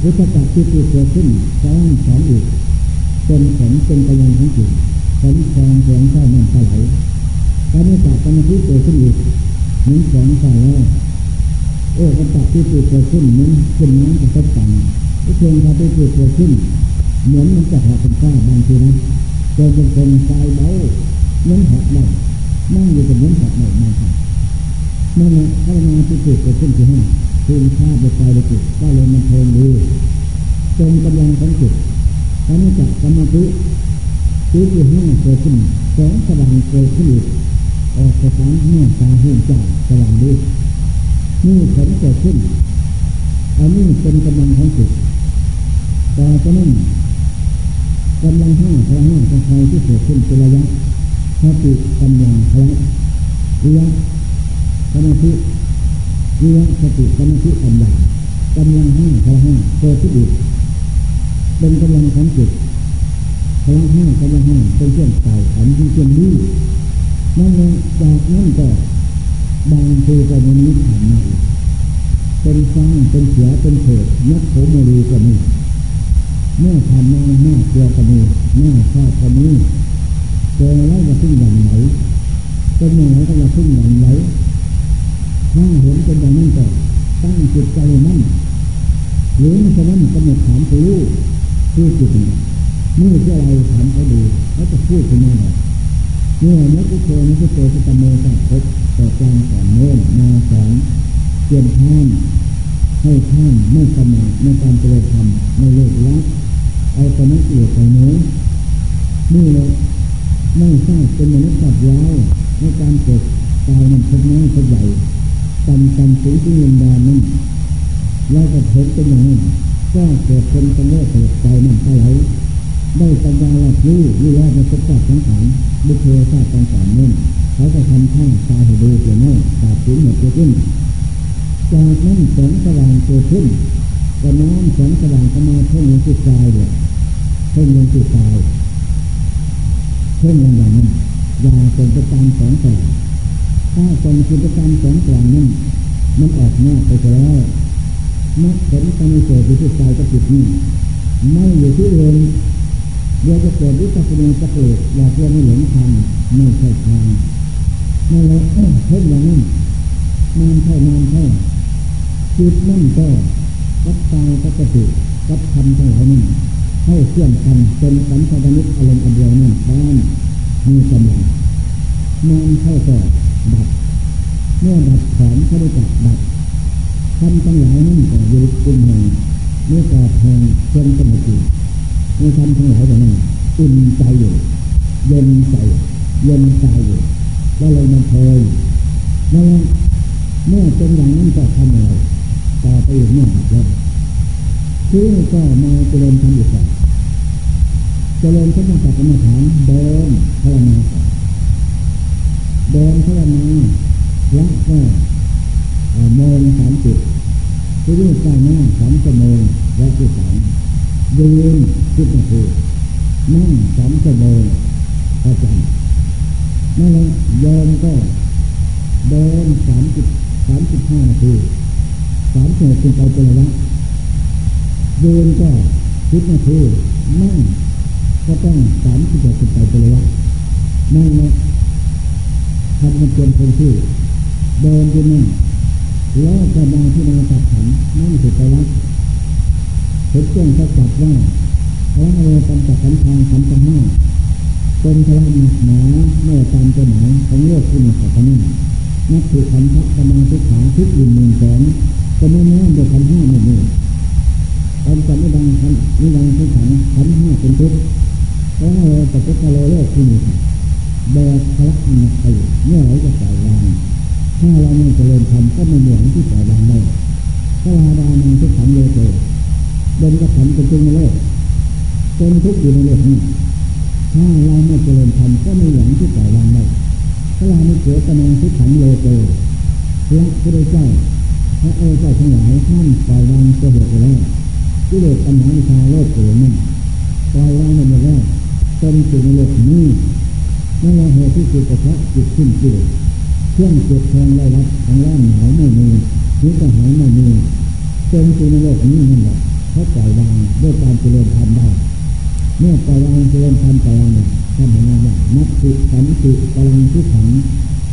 วิจารณ์ที่เกิดขึ้น2อีกเป็นผลเป็นประโยชน์ทั้งจิตผลแทนเสียงเศร้ามันไหลการวิจารณ์การที่เกิดขึ้นอีกมีสองฝ่ายแล้วโอ้วิจารณ์ที่เกิดขึ้นนั้นขึ้นนั้นจะต้องต่างวิจารณ์ที่เกิดขึ้นเหมือนมันจะหอบเป็นข้าวบางทีนะเจอเป็นคนตายเบาเนื้อหอบเลยนั่งอยู่เป็นเนื้อหอบเลยนะครับนั่นแหละการงานที่เกิดขึ้นที่ห้าคืนข้าไปใจเลยจิตก็เลยมันเพลินดีจนกำลังของจิตอันนี้จากสมาธิจิตที่ห้าเกิดขึ้นสองสว่างเกิดขึ้นออกจากสามแม่ตาหูจมูกสว่างดีนี่ผลเกิดขึ้นอันนี้เป็นกำลังของจิตแต่จะนั่งกำลังห้าพลังห้าจะคอยที่เกิดขึ้นเป็นระยะถ้าจิตกำลังพลังระยะสมาธิเรื่องสติกำลังที่อ่อนหยาบกำลังห้าพลังห้าเกิดที่ดีเป็นกำลังของจิตพลังห้ากำลังห้าเป็นเชื่อมสายขันธ์ที่เชื่อมดีนั่นเองจากนั้นก็บางทีก็มีนิพพานมาอีกเป็นฟังเป็นเสียเป็นเถิดนักโสมรีก็มีหน้าทำมาหน้าเกลียวก็มีหน้าชาติก็มีเจอแล้วจะพึ่งอย่างไหนเป็นอย่างไรก็จะพึ่งอย่างไหนถ้าเห็นเป็นอย่างนั้นก็ตั้งจิตใจมั่นหรือฉะนั้นกำหนดถามผู้รู้ผู้จิตนี่เมื่อไรถามเขาดูเขาจะพูดถึงอะไรเมื่อนักวิเคราะห์นักวิเคราะห์จะจำเมื่อสักพบต่อการสอนโน้มมาสอนเตรียมท่านให้ท่านไม่ประมาทในการเจริญธรรมในเรื่องละเอาแต่ไม่เอียดไปโน้มนี่เลยไม่ใช่เป็นมนุษย์แบบย้ายในการเกิดตายมันทุกน้อยทุกใหญ่กันสิ่งที่เงินดานั้นแล้วก็เห็นเป็นอย่างนั้นก็เกิดคนตั้งเล่เกิดใจมันก็ไหลได้ปัญญาหลักรู้รู้แล้วในทุกข์ทั้งขันบุเทศาสตร์ต่างๆนั้นเขาจะทำท่าตาหูดูเสียงนั่งตาหูหมดเกิดขึ้นจากนั้นแสงสว่างเกิดขึ้นก็น้อมแสงสว่างเข้ามาเพ่งลงจิตใจเลยเพ่งลงจิตใจเพ่งลงอย่างนั้นยาเป็นประการแสงสว่างถ้าคนจิตกรรมแสงกลางนั้นมันออกหน้าไปแล้วนักเห็นการเกิดวิสัยกับจิตนี้ไม่อยู่ที่เองเดี๋ยวจะเกิดวิสัยเองจะเกิดหลอกลวงให้หลงทางไม่ใช่ทางนั่นแหละเพิ่มอย่างนั้นนานเท่าจิตนั่นก็กับกายกับสติกับธรรมทั้งหลายนั้นให้เชื่อมกันเป็นสัมพันธนิพพานอันเดียวนั่นพร้อมมีกำลังนานเท่าก็ดับเมื่อดับแขนเขาได้จับดับทำทั้งหลายนั่นก็ยึดกุมแห่งเมื่อก่อแห่งเชื่อมกันอยู่เมื่อทำทั้งหลายแบบนั้นอุ่นใจอยู่เย็นใจเย็นใจอยู่แล้วเลยมันเพลิน เมื่อเป็นอย่างนั้นจะทำอะไรต่อไปอีกไม่หยุดเลยซึ่งก็มาเจริญทำอยู่ต่อเจริญขึ้นมาจากกรรมฐานเดินภาวนาเดินภาวนาและก็เดิน30ที่นี่ใกล้หน้า3 ชั่วโมงและที่3ยืน10 นาทีนั่ง3 ชั่วโมงประจำนั่นแหละโยมก็เดิน35 นาที3 ชั่วโมงขึ้นไปเป็นระยะยืนก็10 นาทีนั่งก็ต้อง30 นาทีขึ้นไปเป็นระยะนั่งเนี่ยทำมันเกินพื้นที่เดินไปนั่งแล้วก็มาที่นาตัดขันนั่งสุดไปแล้วเห็นเจ้าก็จับว่าพระอริยสัจจักรทางขันธ์5เป็นพลังหนักหนาเมื่อตามเจ้าหมายของโลกที่มีสัตว์นิ่งนักถือขันธ์กำลังทุกขาทุกยืนหมื่นแสนก็ไม่แน่เดือดขันธ์5หมื่นเป็นสัมมิดังขันธ์มิดังทุกขันธ์ขันธ์5เป็นทุกข์พระอริยสัจจักรโลกที่มีแบกพลังหนักไปเมื่อไหร่จะปล่อยวางถ้าเราไม่เจริญธรรมก็ไม่เหมือนที่ปล่อยวางได้พระราดานังทุกขันธ์โลเกเดินกับขันธ์เป็นทุกข์ในโลกเป็นทุกข์อยู่ในโลกนี้ถ้าเราไม่เจริญธรรมก็ไม่หวังที่ปล่อยวางได้ถ้าเราไม่เกิดกำลังทุกขังโลเกและพระเจ้าพระเอเจ้าทั้งหลายท่านปล่อยวางตัวเดียวแล้วที่โลกปัญหาชาโลกเกิดนั้นปล่อยวางในโลกแล้วจนถึงโลกนี้นั่นแหละเหตุที่เกิดกระทบจิตขึ้นเกิดเครื่องเกิดแทงได้รับทางร่างหายไม่มีนิสหายไม่มีจนถึงโลกนี้นั่นแหละเขาปล่อยวางด้วยการเจริญธรรมได้เมื่อปล่อยวางเจริญธรรมปล่อยวางท่านบอกว่านักติสันติกำลังทุกขัง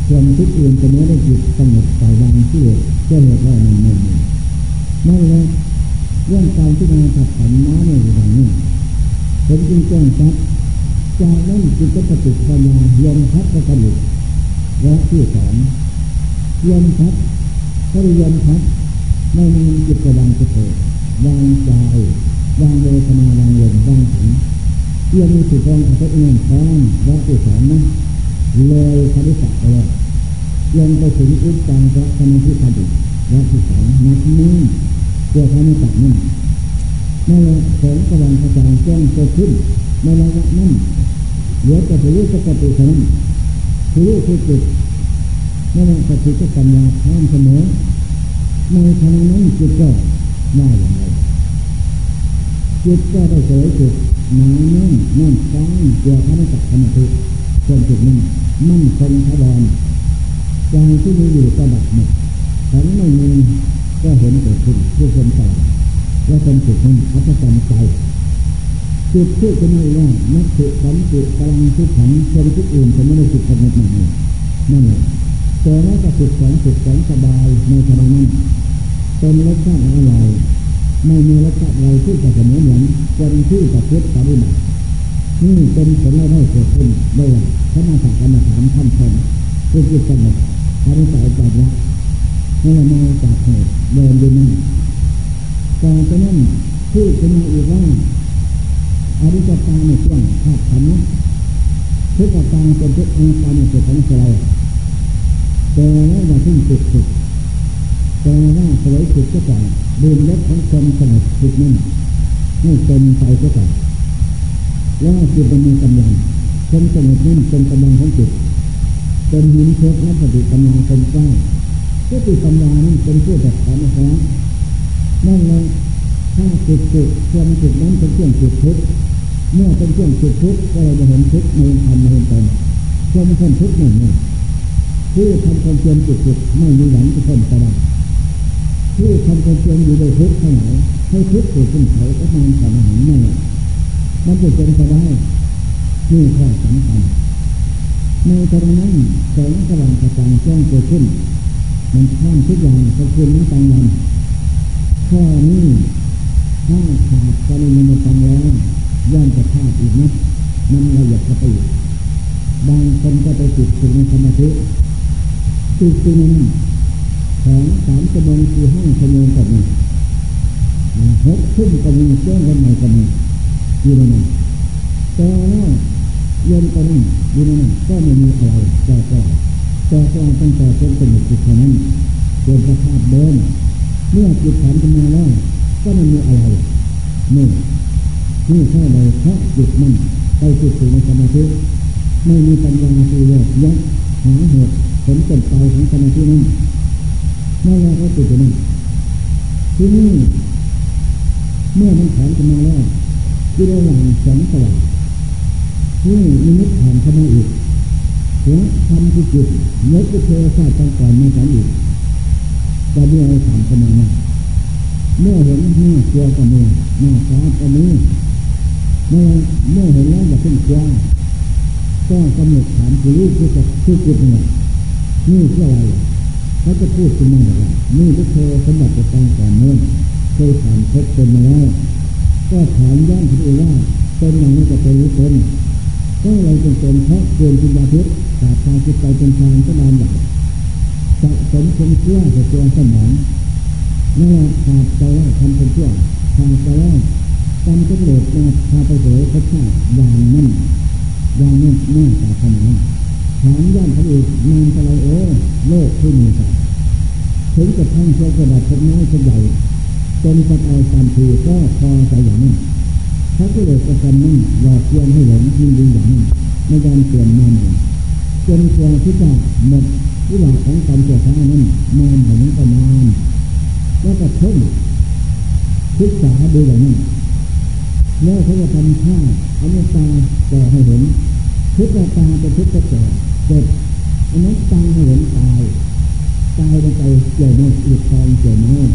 ส่วนทุกอื่นจะไม่ได้จิตสงบปล่อยวางที่เจ้าเหตุได้นั่นเองนั่นแหละเรื่องการที่มาขัดขันน้าในอย่างนี้ผมจึงแจ้งชัดจากนั้นจิตก็ติดปัญญาลมพัดก็กระดุกและที่2ลมพัดก็ได้ลมพัดไม่นานจิตกำลังจะเกิดวางใจวางเวทนาวางลมวางขันเรื่องมีสุดตรงของพระองค์ท่านว่าอุตสาหะเลยคณิสักไปแล้วยังไปถึงอุตตังและคณิที่คณิและที่สองนักนิ่งตัวคณิสักนั่นนั่นแหละแสงกำลังกระจายแจ้งตัวขึ้นในระยะนั้นเหลือแต่ผู้รู้สกติเท่านั้นผู้รู้คือจิตนั่นแหละสติกับปัญญาข้ามเสมอในขณะนั้นจิตก็ได้อย่างไรจิตก็ได้เสวยจิตหนาแน่นนั่นฟังเกี่ยวกับจักรธรรมทุกส่วนจุดนั้นมั่นคงทะแดนใจที่มีอยู่กระดับหนึ่งฉันไม่มีก็เห็นเกิดขึ้นผู้ชมสลายและชมจุดนั้นอัศจรรย์ใจจุดที่จะไม่ว่านักศึกษาจุดกำลังทุกขังชมจุดอื่นจะไม่ได้จุดกำหนดหนึ่งนั่นแหละแต่แล้วก็จุดแสงสบายในขณะนั้นเป็นรสชาติอะไรไม่มีลักษณะอะไรที่จะเสมอเหมือนคนที่ประพฤติปฏิบัตินี่เป็นผลได้เกิดขึ้นได้พระมาจากกรรมฐานขั้นต้นคือจิตสงบพระนิสัยจัดละนี่มาจากเหตุเดินดูนั่นแต่ฉะนั้นที่จะมาอีกว่าอริยสัจในช่วงภาคธรรมทุกการเป็นทุกองค์การในส่วนของเราแต่แล้วมาถึงจุดแต่ว่าสลายจิตก็ต่างดื่มเล็บของคนสงบจิตนั้นให้เต็มใจก็ต่างแล้วจิตมันมีกำลังคนสงบนั้นเป็นกำลังของจิตเป็นหินเพชรและปฏิกำลังเป็นก้าวก็คือกำลังนั้นเป็นผู้จัดการนะครับนั่นเลยถ้าจิตคนจิตนั้นเป็นเครื่องจิตทุกข์เมื่อเป็นเครื่องจิตทุกข์ก็เลยจะเห็นทุกข์ในธรรมในธรรมคนคนทุกข์หนึ่งที่ทำคนเชื่อมจิตไม่มีหวังจะพ้นไปได้ที่ทำคนเชื่อมอยู่ในทุกข์เท่าไหร่ให้ทุกข์เกิดขึ้นเขาก็ทำสารอาหารไม่มันจะเป็นไปได้นี่ข้อสำคัญในกรณีแสงกำลังกระจายแจ้งเกิดขึ้นมันข้ามทุกอย่างสกุลนี้ต่างกันข้อนี้ถ้าขาดกรณีมันต่างแล้วย่อมจะพลาดอีกนะมันละเอียดกระตุ้นบางคนก็ไปจิตถึงในสมาธิจิตจริงนั้นของ3 ชั่วโมงคือ5 ชั่วโมงต่อหนึ่ง6 ทุ่มก็มีเจ้าวันใหม่ก็มีอยู่ในนั้นแต่แล้วเย็นก็นั่งอยู่ในนั้นก็ไม่มีอะไรก็ ต่อต้านตั้งแต่เป็นสมุทรจิตนั้นเป็นประภาพเดิมเมื่อจิตฐานขึ้นมาแล้วก็มันมีอะไรนี่แค่เลยเพราะจิตมันไปจิตถึงในสมาธิไม่มีปัญญาที่แยกแยะหาเหตุผลเป็นไปของสมาธินั้นไม่แยกก็จิตนั้นที่นี่เมื่อมันฐานขึ้นมาแล้วที่ระหว่างสองสว่างที่มีนิพพานขึ้นมาอีกและทำที่จิตเนื้อเชื้อสายตั้งแต่มาสันอีกจะมีอะไรสามขณะนั้นเมื่อเห็นหน้าเกลียวกับมือหน้าซ้ายกับมือเมื่อเห็นแล้วอย่าเพิ่งเกลียวก็กำหนดฐานคือรูปคือจักรคือจิตเนี่ยนี่คืออะไรเขาจะพูดขึ้นมาว่านี่ก็เธอสมบัติตั้งแต่เนิ่นเคยผ่านพบเป็นมาแล้วก็ถามย้ำถึงว่าเป็นอย่างนี้จะเป็นหรือเป็นก็เลยจนเป็นเพราะเกินจินตาพิษจากการจิตใจเป็นทางก็นานหลับสะสมคงเชื่อแต่ตัวสมองนั่นแหละขาดใจแล้วทำเป็นเชื่อขาดใจแล้วทำเป็นเหลวมาพาไปเสยเขาชาติอย่างนั้นแน่จากขนาดนั้นถามย้ำเขาอีกนานอะไรโอ้โลกที่มีสัตว์ถึงจะทั้งเชื่อกระดับเป็นน้อยเป็นใหญ่จนจะเอาตามทีก็พอใจอย่างนั้นถ้าเกิดกระทำนั้นหลอกลวงให้หลงยินดีอย่างนั้นในการเปลี่ยนมาใหม่จนตัวที่จะหมดวิบากของการเกิดข้านั้นมาใหม่นั้นก็นานแล้วก็เพิ่มศึกษาดูอย่างนั้นแล้วเขาจะทำท่าอนุตาแก่ให้เห็นทุกตาเป็นทุกแก่เจ็บอนุตาให้เห็นตายลงไปเกี่ยวน้อยอีกตอนเกี่ยวน้อย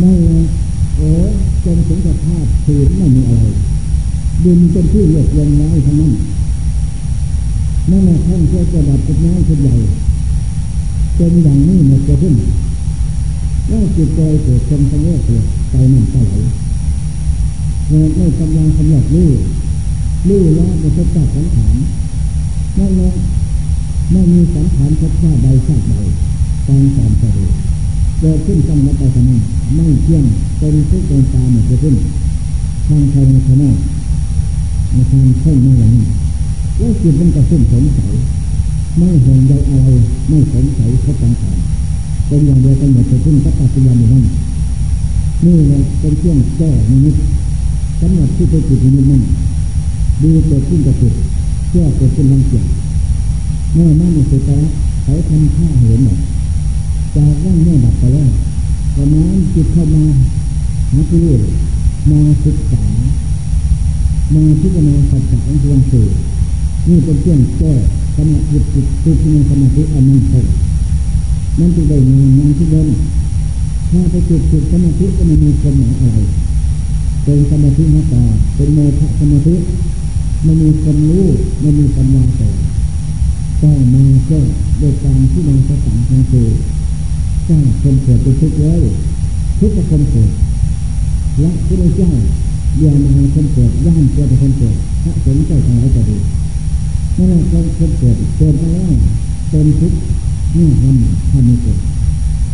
ไม่โอ้จนถึงสภาพถือไม่มีอะไรดินเป็นที่เหล็กเย็นร้ายทั้งนั้นนั่นแหละท่านเชื่อกระดับเป็นน้อยเป็นใหญ่จนอย่างนี้หมดจะขึ้นแล้วจิตใจเกิดความสงบเกิดใจมันไหลเมื่อไม่กำลังสำหรับลู่แล้วในสภาพสังขารนั่นแหละไม่มีสังขารสภาพใดสักใดต่างกันไปเกิดขึ้นตั้งแต่ตอนนั้นไม่เที่ยงเป็นทุกข์เป็นตาหมดจะขึ้นทางใครมาชนะทางใครมาอย่างนั้นแล้วจิตมันก็สุ่มสงสัยไม่ห่วงใยอะไรไม่สงสัยเขาต่างกันเป็นอย่างเดียวกันหมดจะขึ้นสักปัจจุบันอย่างนั้นนี่เลยเป็นเที่ยงแก้นิมิตสำหรับที่ไปจิตนิมิตนั้นดูเกิดขึ้นกับจิตแก้เกิดขึ้นลังเกียจเมื่อนั่นในสุดท้ายเขาทำท่าเห็นหมดจากร่างเมื่อดับไปแล้วตอนนั้นจิตเข้ามาหาที่รู้มาศึกษามาพิจารณาสัจจะอันเที่ยงสื่อนี่เป็นเที่ยงแก้สมาธิจิตที่มีสมาธิอันมั่นคงนั่นจึงได้งานที่เดิมถ้าไปจิตสมาธิก็ไม่มีความหมายอะไรเป็นสมาธิหน้าตาเป็นโมฆะสมาธิไม่มีความรู้ไม่มีปัญญาแต่ต้องมาแก้โดยการที่นำสัจจะอันสื่อสร้างคนเกิดเป็นทุกข์แล้วทุกข์กับคนเกิดและพระเจ้าเดียมาคนเกิดย่านเกิดเป็นคนเกิดพระสงฆ์เจ้าทั้งหลายก็ดีนั่นแหละคนเกิดเกิดมาแล้วเป็นทุกข์นี่ทำไม่เกิด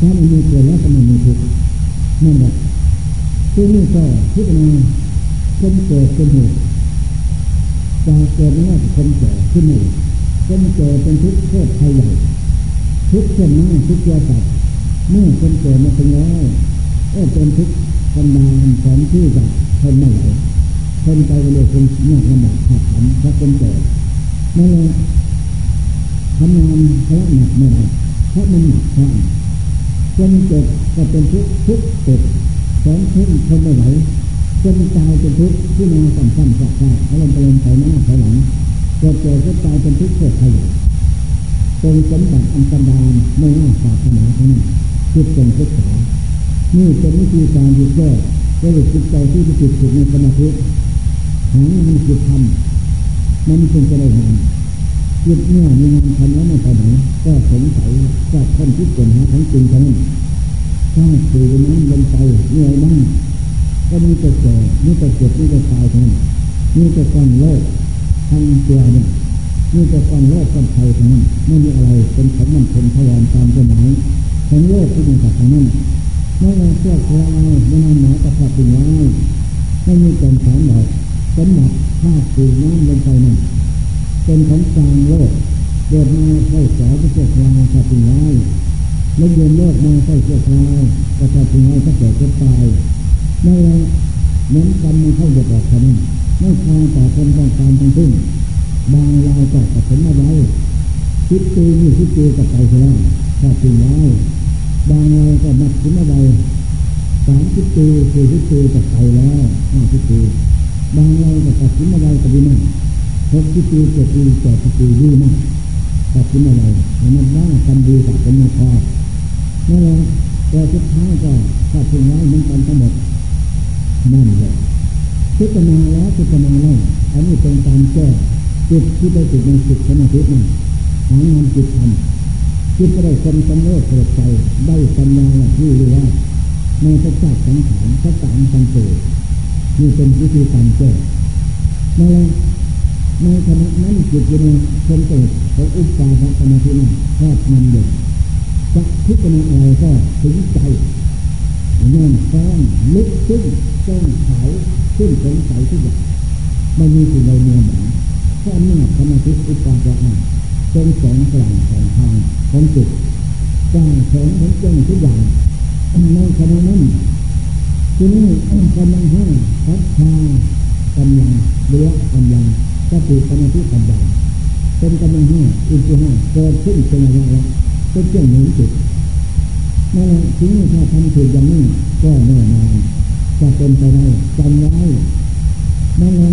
ถ้ามันมีเกิดแล้วก็มันมีทุกข์นั่นแหละที่นี่ก็พิจารณาคนเกิดเป็นเหตุจากเกิดแล้วคนเกิดขึ้นมาคนเกิดเป็นทุกข์โทษภัยใหญ่ทุกข์เช่นนั้นทุกข์เกี่ยวกับเมื่อคนเกิดมาเป็นแล้วก็เป็นทุกข์ทำนานแสนที่จะทนไม่ไหวทนไปเลยคนยากลำบากขัดขันเพราะคนเกิดนั่นเลยทำงานพละหนักไม่ได้เพราะมันหนักข้างคนเกิดก็เป็นทุกข์เกิดแสนทุกข์ทนไม่ไหวคนตายเป็นทุกข์ที่มาสั่นๆจับๆเขาลงไปลงไปหน้าไปหลังเกิดก็ตายเป็นทุกข์เกิดใครอยู่เป็นสมบัติอันตรายไม่น่าปรารถนาทั้งนั้นคิดจงศึกษานี่เป็นวิธีการยึดแก้และหลุดจิตใจที่จิตถูกในสมาธิหางานจิตทำมันคงจะได้งานจิตเมื่อมีงานทำแล้วไม่ไปไหนก็สงสัยก็ค้นคิดจนหาทั้งจริงทั้งนั้นถ้าสื่อนั้นลงไปเหนื่อยบ้างก็มีแต่แก่มีแต่เจ็บมีแต่ตายทั้งนั้นมีแต่ความโลภทั้งตัวเนี่ยนี่จะความโลภความใครทั้งนั้นไม่มีอะไรเป็นของมันเป็นพยานตามกฎหมายทั้งโลกที่มันจากทั้งนั้นไม่นำเชื่อคลายไม่นำหมากระสับกระส่ายไม่มีการสอนหลอกสมบัติภาคภูมิน้ำลงไปนั่นเป็นของกลางโลก เกิดมาใส่สายก็เกิดมาถ้าเป็นไรแล้วโยนเลิกมาใส่เกิดมาก็ถ้าเป็นไรถ้าเกิดก็ตายนั่นแหละเหมือนกรรมมีเข้าเดือดร้อนกันไม่ทางต่อคนต้องการทั้งสิ้นบางรายก็ตัดสินมาไว้คิดตีนี่คิดตีกับไปเท่านั้นถ้าเป็นไรบางรายก็มัดสินมาไว้สามคิดตีสี่คิดตีกับไปแล้วห้าคิดตีบางรายก็ตัดสินมาไว้กับดีมากหกคิดตีเจ็ดคิดตีแปดคิดตีดีมากตัดสินมาไว้แล้วมันว่ากรรมดีกับกรรมพอนั่นแหละแต่ทุกครั้งก็ถ้าเป็นไรมันกันทั้งหมดนั่นแหละพิจารณาแล้วพิจารณาเล่าอันนี้เป็นการแก้จิตที่ได้จิตในจิตสมาธินั่นหางานจิตทำจิตก็ได้คนสำเร็จเกิดใจได้ปัญญาหลักที่เรียกว่าในพระเจ้าสังขารพระสังขันโตนี่เป็นวิธีการแก้ในขณะนั้นจิตอยู่ในคนเกิดของอุปจารสมาธินั่นแทบมันเด็กจะพิจารณาอะไรก็ถึงใจแน่นแฟ้นลึกซึ้งจ้องเผาซึ่งสงสัยทุกอย่างไม่มีสิ่งใดเหนือหมอเพราะอำนาจธรรมทิศอุปาจาระเป็นแสงกลางแสงทางของจิตกลางแสงของจ้องทุกอย่างในขณะนั้นที่นี่กำลังให้พัฒนากำลังเลี้ยงกำลังก็คือธรรมทิศกำลังเป็นกำลังให้อินทรีย์ให้เกิดขึ้นเป็นระยะละเป็นเจ้าหนึ่งจิตนั่นที่นี่ถ้าทำถูกอย่างนี้ก็แน่นอนจะเป็นไปได้จำไว้นั่นเอง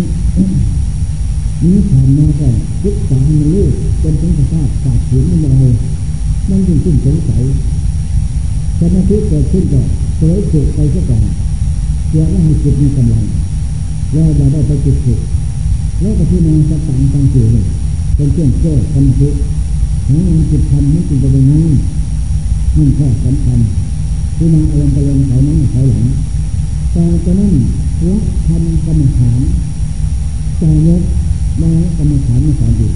นี้ผ่านมาก็ยึดสารมันลูกจนถึงสภาพปากเสียงมันลอยนั่นยิ่งขึ้นสงสัยสมาธิเกิดขึ้นก็เสยถูกไปซะก่อนเพื่อให้จิตมีกำลังแล้วจะได้ไปจิตถูกแล้วก็ที่นางสตังตังเสียเลยเป็นเชื่อมโซ่สมาธิให้นางจิตทำไม่จิตจะเป็นงานนั่นแค่สำคัญที่นางอารมณ์ไปลงเขานั้นเขาหลังแต่จะนั่นละทำกรรมฐานใจลดมากรรมฐานมาสอนดี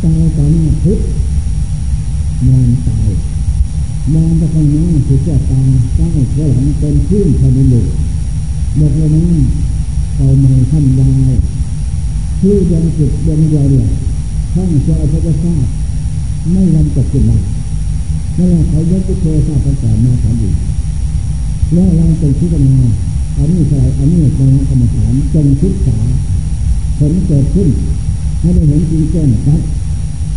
ใจต่อหน้าทุกข์นอนตายนอนจะต้องนั่งถือเจ้าตาตั้งเขาหลังเป็นขึ้นพอดีหลุดหมดเลยนั่งเอาใหม่ท่านยาวชื่อยังจุดยังยาวเนี่ยท่านจะเอาพระเจ้าทราบไม่ยำตกจุดมานั่นแหละเขายกพุทโธทราบตั้งแต่มาสอนดีแล้วเราเป็นพิจารณาอันนี้อะไรอันนี้เป็นกรรมฐานจงศึกษาผลเกิดขึ้นให้ได้เห็นจริงแจ้งชัด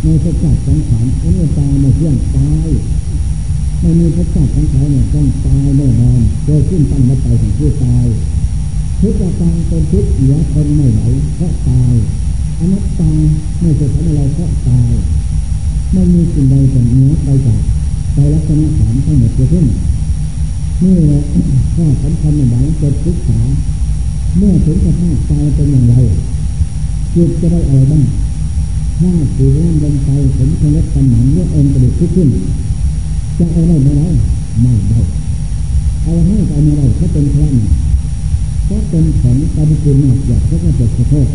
ในพระจักรสังขารอันนี้ตาไม่เที่ยงตายไม่มีพระจักรสังขารเนี่ยต้องตายแน่นอนเกิดขึ้นตั้งมาไปถึงผู้ตายทุกข์ตายเป็นทุกข์เหลือทนไม่ไหวเพราะตายอนัตตาไม่เกิดขึ้นอะไรเพราะตายไม่มีสิ่งใดเป็นเนื้อใดจากใจลักษณะสามทั้งหมดเกิดขึ้นนี่แหละข้อสำคัญในหลังจากศึกษาเมื่อถึงสภาพกายเป็นอย่างไรจิตจะได้อะไรบ้างถ้าสีเล่นบนใจผมจะลดกำหนังเรื่ององค์ประดิษฐ์ขึ้นจะเอาอะไรมาได้ไม่ได้เอาให้เอามาได้ก็เป็นพลังก็เป็นของกายคุณมากอยากก็จะเกิดโทษ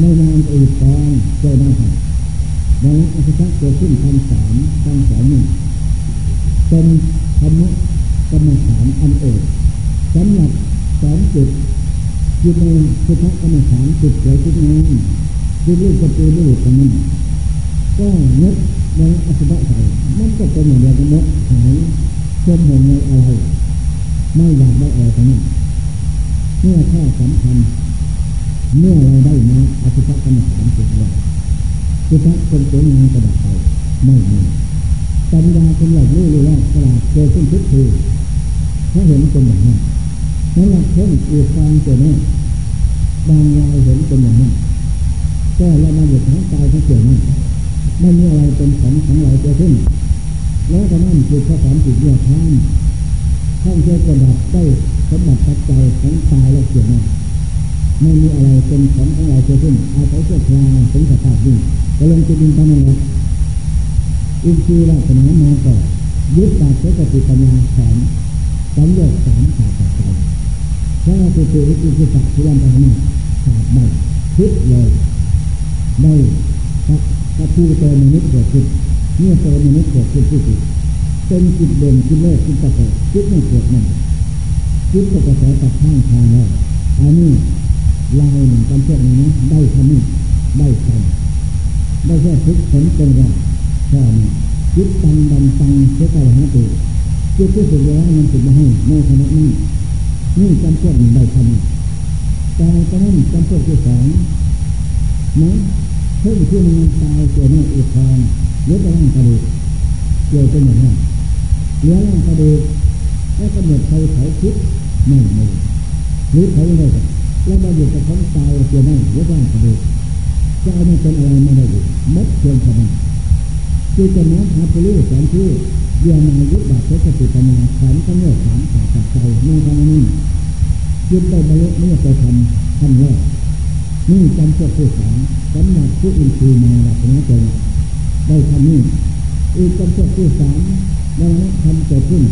ในนามอุปกรณ์เจ้าหน้าที่ดังนั้นอาจจะเกิดขึ้นคำสอนหนึ่งเป็นธรรมะกรรมฐานอันเอกสำหรับสอนจิตจิตในพุทธกรรมฐานจิตเฉยจิตงามจิตรู้กับจิตรู้ตรงนั้นก็นึกในอสุภะใส่มันก็เป็นอย่างเดียวกันหมดหายเชื่อมโยงในอะไรไม่อยากได้อะไรตรงนั้นเมื่อข้อสำคัญเมื่อเราได้ในอสุภะกรรมฐานจิตแล้วจิตเป็นตัวงานกระดับไปไม่มีปัญญาเป็นอย่างรู้เลยว่าตลาดเกิดขึ้นทุกทีถ้าเห็นเป็นอย่างนั้นนั่นแหละเพิ่มอีกฟังเกิดแน่บางรายเห็นเป็นอย่างนั้นก็เรามาหยุดทั้งกายทั้งเกิดนั้นไม่มีอะไรเป็นของของเราเกิดขึ้นแล้วก็นั่นคือข้อสามจิตเดียวท่านท่านเชื่อกระดับได้สมบัติปัจจัยของตายและเกิดนั้นไม่มีอะไรเป็นของของเราเกิดขึ้นอาศัยเชื่อคลายสงสารภาพดิ้นก็ลงจิตดิ้นไปนั่นแหละอินทรีย์ลักษณะมาต่อยึดจากเจตสิกปัญญาสามสังโยชน์สามขาดจากใจถ้าเราไปเจออินทรีย์สักที่ร่างกายนั้นขาดไม่คิดเลยไม่ถ้าผู้เจอมนุษย์เกิดขึ้นเมื่อเจอมนุษย์เกิดขึ้นที่สุดเป็นจิตเด่นจิตเลิศจิตกระแสจิตไม่เกิดนั่นจิตกระแสตัดข้างทางแล้วอันนี้ลายหนึ่งจำพวกนี้นะได้ทำนี่ได้ทำ ได้แค่ฝึกฝนเป็นว่าแค่นี้จิตตันดันตังเสียใจหาตัวจิตที่สุดแล้วมันสุดมาให้ในขณะนี้นี่จำพวกหนึ่งได้ทำแต่ตอนนั้นจำพวกที่สองนะเพิ่มที่มีตายเกี่ยวเนื้ออุดทองเลี้ยงร่างกระดูกเกี่ยวเป็นอย่างไรเลี้ยงร่างกระดูกแล้วก็หมดใครเขาคิดไม่หรือเขาอะไรกันแล้วมาอยู่กับท้องตายเกี่ยวเนื้อเลี้ยงร่างกระดูกจะเอามาเป็นอะไรไม่ได้เลยมัดเกี่ยวกันคือจะน้อมอาภูริสารที่เดียนายุบบาทเทศกิจปัญญาสามขั้นเนื้อสามขาจากใจในขณะนี้ยึดได้บรรลุเมื่อไปทำขั้นแรกนี่จำพวกผู้สองสำหรับผู้อินทรีย์มาหลักนะเจ้าได้ทำนี่อีกจำพวกผู้สามนั่นแหละทำเกิดขึ้น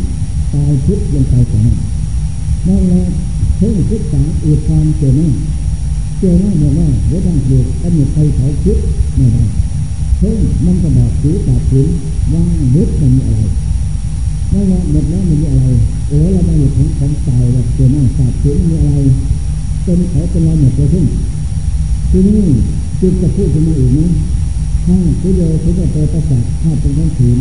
ตายทุกข์ยังตายสองนั่นแหละเพิ่งทุกข์สามอีกความเจอหน้าเมื่อแรกหรือดังเดือดอันหนึ่งใครเขาคิดไม่ได้เพิ่งมันกระดาษสีกระดาษสีว่างลึกมันมีอะไรนั่นแหละหมดแล้วมันมีอะไรโอ้เราไม่หยุดของตายแบบเจอหน้ากระดาษสีมันมีอะไรจนเขาเป็นเราหมดไปขึ้นที่นี่จิตจะพูดถึงมาอีกนะถ้าผู้โยผู้จะไปประสาทถ้าเป็นของถืน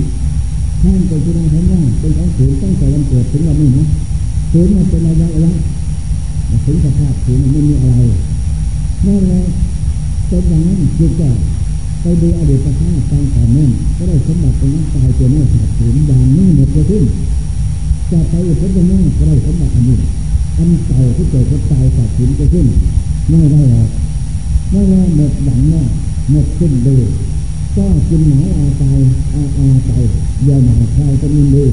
ถ้าเป็นผู้ใดทั้งว่าเป็นของถืนตั้งแต่วันเกิดถึงวันนี้นะถืนมาเป็นระยะถึงสภาพถืนไม่มีอะไรนั่นแหละจนอย่างนั้นจิตจะไปดูอดีตชาติต่างๆนั่นก็ได้สมบัติเป็นตายเจอหน้าสาบถืนอย่างนี้หมดไปขึ้นจะไปอุปนิสัยก็ได้สมบัติอันเก่าที่เกิดกับตายสาบถืนไปขึ้นไม่ได้หรอกไม่ว่าหมดหวังว่าหมดขึ้นดีก็กินหมายอาใจเยาหมายใครก็มีดี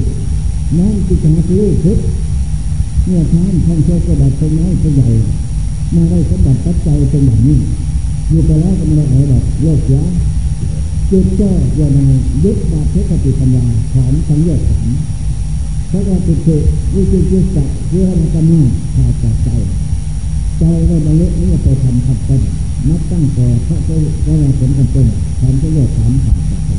น้ำจิตหาซื้อชุดเมื่อท่านท่องเที่ยวกระดาษเป็นน้อยเป็นใหญ่มาได้สมบัติปัจจัยเป็นแบบนี้อยู่ไปแล้วก็ไม่ได้เอาแบบโลกยะจิตก็เยาหมายยึดบาปเทศกิจปัญญาถอนสังโยชน์ถอนเพราะว่าจิตเกิดวิจิตรจักรเพื่อให้มันกำลังขาดจากใจเราบรรลุนี้จะทำขับต้นนับตั้งแต่พระเจ้าได้มาผลกันต้นทำประโยชน์สามขาดจากใจ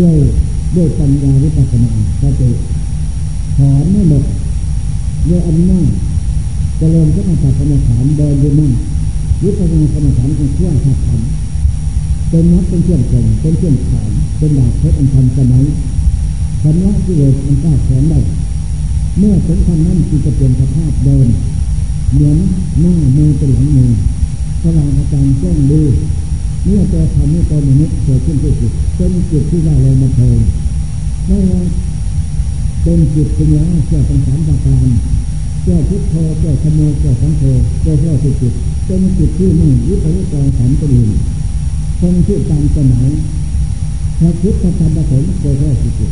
ด้วยปัญญาวิปัสสนาสติถอนไม่หมดด้วยอำนาจเจริญก็มาจากกรรมฐานเดินด้วยมั่งวิปัสสนากรรมฐานเป็นเครื่องขัดขันเป็นนับเป็นเครื่องเก่งเป็นเครื่องถอนเป็นดาบเพชรอันทันสมัยธรรมะที่เกิดอันกล้าแข็งได้เมื่อถึงขั้นนั้นจึงจะเปลี่ยนสภาพเดินเหมือนหน้ามือเป็นหลังมือสว่างกระจ่างแจ้งดีเมื่อตัวทำให้ตัวมนุษย์เกิดขึ้นด้วยจิตเป็นจิตที่ได้เรามาเทินนั่นเลยเป็นจิตเป็นยาแก้ปัญหาต่างๆแก้ทุกข์โทแก้ขโมยแก้สังโฆแก้เท่าจิตเป็นจิตที่ไม่ยึดไปยึดการสันติลินคงที่ตามสมัยพระพุทธธรรมประสงค์แก้เท่าจิต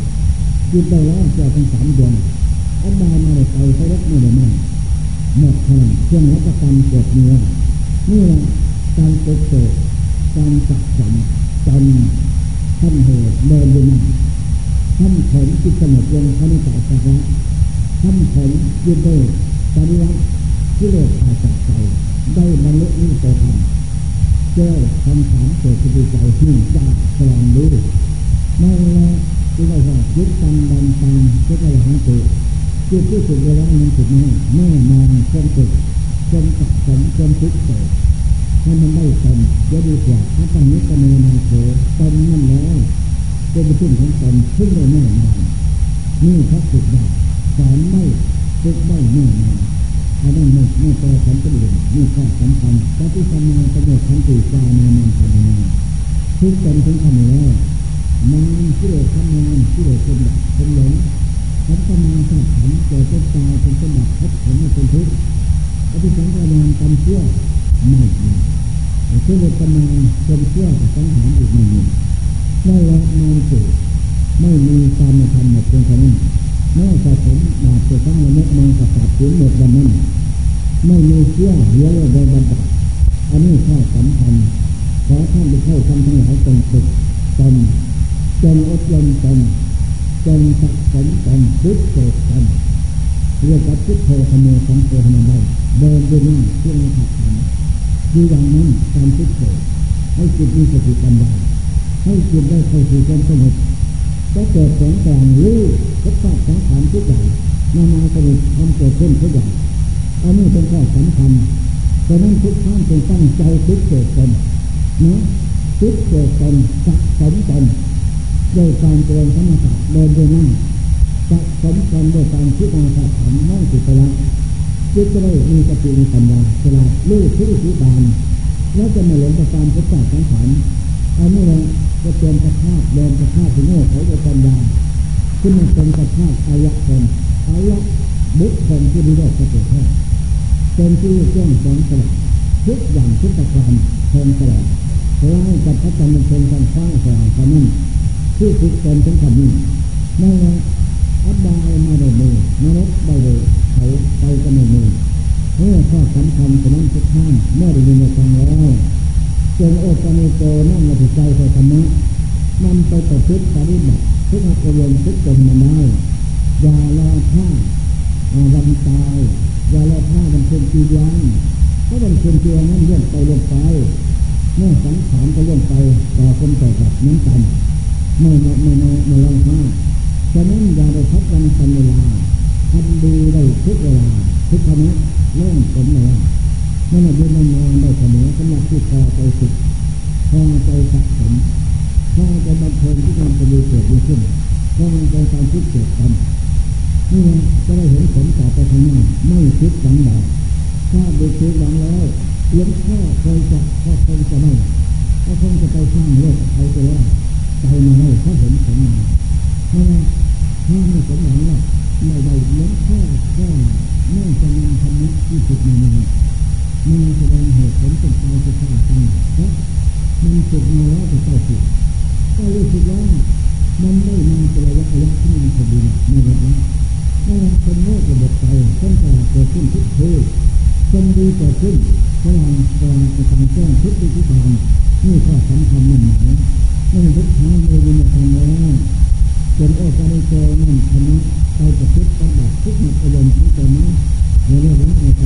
จิตได้แล้วแก้ปัญหาดวงอันใดมาได้ไปใช้รักไม่ได้ไม่หมดพลังเครื่องรับประกันเกิดเนื้อนี่แหละการเกิดการสักสันจำท่านเหตุเดินดูนั่งท่านผลจิตสงบลงท่านสายสระท่านผลยึดได้ปฏิวัติที่เลิกอาศัยใจได้บรรลุนี้ไปทำเจ้าคำสามเกิดขึ้นใจที่จะแสดงดูนั่นแหละที่เราบอกยึดตันดันตันยึดอะไรทั้งตัวจิตที่สุดเวลามันสุดนี้แน่นอนความสุขความสับสนความทุกข์ใจให้มันได้เต็มเยอะดีกว่าถ้าตอนนี้ก็มีนาโถเต็มนั่นแล้วเป็นไปขึ้นของเต็มขึ้นได้แน่นอนนี่พระสุขได้สอนไม่สุขได้แน่นอนถ้าได้ไม่แปรผันเปลี่ยนนี่ข้อสำคัญพระที่ทำงานประโยชน์ขันติจานานันทนาทุกคนถึงทำแล้วนานที่เดือดทำงานที่เดือดคนหลับคนหลงขันธ์มาสังขันธ์เกิดเป็นตายเป็นสมบัติขันธ์ไม่เป็นทุกข์อธิสังขารานกรรมเชื่อไม่มีเชื่อเวทนาจนเชื่อสังหารอีกไม่มีไม่ละไม่เกิดไม่มีการมาทำหมดเพียงเท่านั้นแม้สะสมบาปจะตั้งระเบิดมังสะสมถึงหมดดังนั้นไม่มีเชื่อเลี้ยงโดยบัณฑิตอันนี้ข้อสำคัญขอท่านไปเข้าทำทั้งหลายเป็นสุขเป็นจนอดยนเป็นจงสักสมจงพุทธเกิดจงเรียกว่าพุทธโธขโมยสังโฆขโมยได้เดินด้วยนั่งเชื่องขัดขันดูอย่างนั้นการพุทธโธให้จิตมีสติปัญญาให้จิตได้เข้าสู่ความสงบก็เกิดแสงกลางรู้ก็ทราบสังขารทุกอย่างนานาสมุททำเกิดขึ้นทุกอย่างอันนี้เป็นข้อสำคัญแต่นั่นทุกท่านต้องตั้งใจพุทธเกิดจงนะ คิดเกิดตนสะสมตนโดยการเจริญสมถะเดินด้วยนั่งสะสมตนโดยการคิดมาสะสมนั่งจิตไปละจิตจะได้มีสติมีปัญญาเวลาลู่ที่ที่บานแล้วจะไม่หลงกับการพุทธะสังขารเอาไม่ลงจะเตรียมกระชากเดินกระชากถึงโง่เขาโดยปัญญาขึ้นมาเป็นกระชากอายะคนอายะบุคคลที่มีโลกประเสริฐเป็นที่เจ้าสองสลับทุกอย่างทุกประการเพิ่มตลอดไล่กับพระจันทร์เป็นเชิงการสร้างสร้างความนิ่งที่ฝึกตนเป็นความนิ่งนั่นแหละอัดได้มาโดยมือมนุษย์ได้โดยเขาไปก็ไม่มือเมื่อข้อสำคัญของนั่นทุกท่านเมื่อได้ยินได้ฟังแล้วจงโอชะเนโกนั่งมาถึงใจธรรมะนำไปต่อพิษปฏิบัติทุกอารมณ์ทุกตนมาได้อย่ารอท่าวันตายอย่ารอท่าวันเชิงจีวังเพราะวันเชิงจีวังนั้นเลื่อนไปลงไปเมื่อสังขารก็ย่อมไปต่อคนต่อสัตว์นั้นตันไม่ลองห้าฉะนั้นอย่าได้ทับกันเป็นเวลาทำดีได้ทุกเวลาทุกขณะเล่นสมเวลาไม่นานยืนนานได้เสมอสำหรับที่พอใจสุขพอใจสะสมพอใจบันเทิงที่นำไปดูเกิดดีขึ้นพอใจการคิดเกิดกันนี่จะได้เห็นผลต่อไปข้างหน้าไม่คิดหวังดอกถ้าดูคิดหวังแล้วเลี้ยงพ่อเคยจะพ่อเคยจะไม่พ่อเคยจะไปสร้างโลกใครจะแล้วใจมาได้เขาเห็นผลมาไม่ไงถ้าไม่สมหวังแล้วไม่ได้เลี้ยงพ่อก็ไม่จะนำธรรมะที่สุดในนี้มีแสดงเหตุผลเป็นไปจะสร้างสรรค์และมันสุดมาแล้วจะเศร้าสุดก็รู้สึกว่ามันได้มาเป็นระยะระยะที่มันสมบูรณ์ไม่หมดแล้วไม่ไงคนโลกระบบใจคนตลาดเกิดขึ้นทุกทีคนดีเกิดขึ้นพลังกองกำลังแจ้งทุกที่ทำนี่ก็สำคัญมั่นหมายนั่นทุกครั้งเลยมีความแรงจนโอ้ใจโจนั่นธรรมะไปประพฤติปฏิบัติทุกข์ในอารมณ์ทุกข์ใจนะเรียกว่าในใจ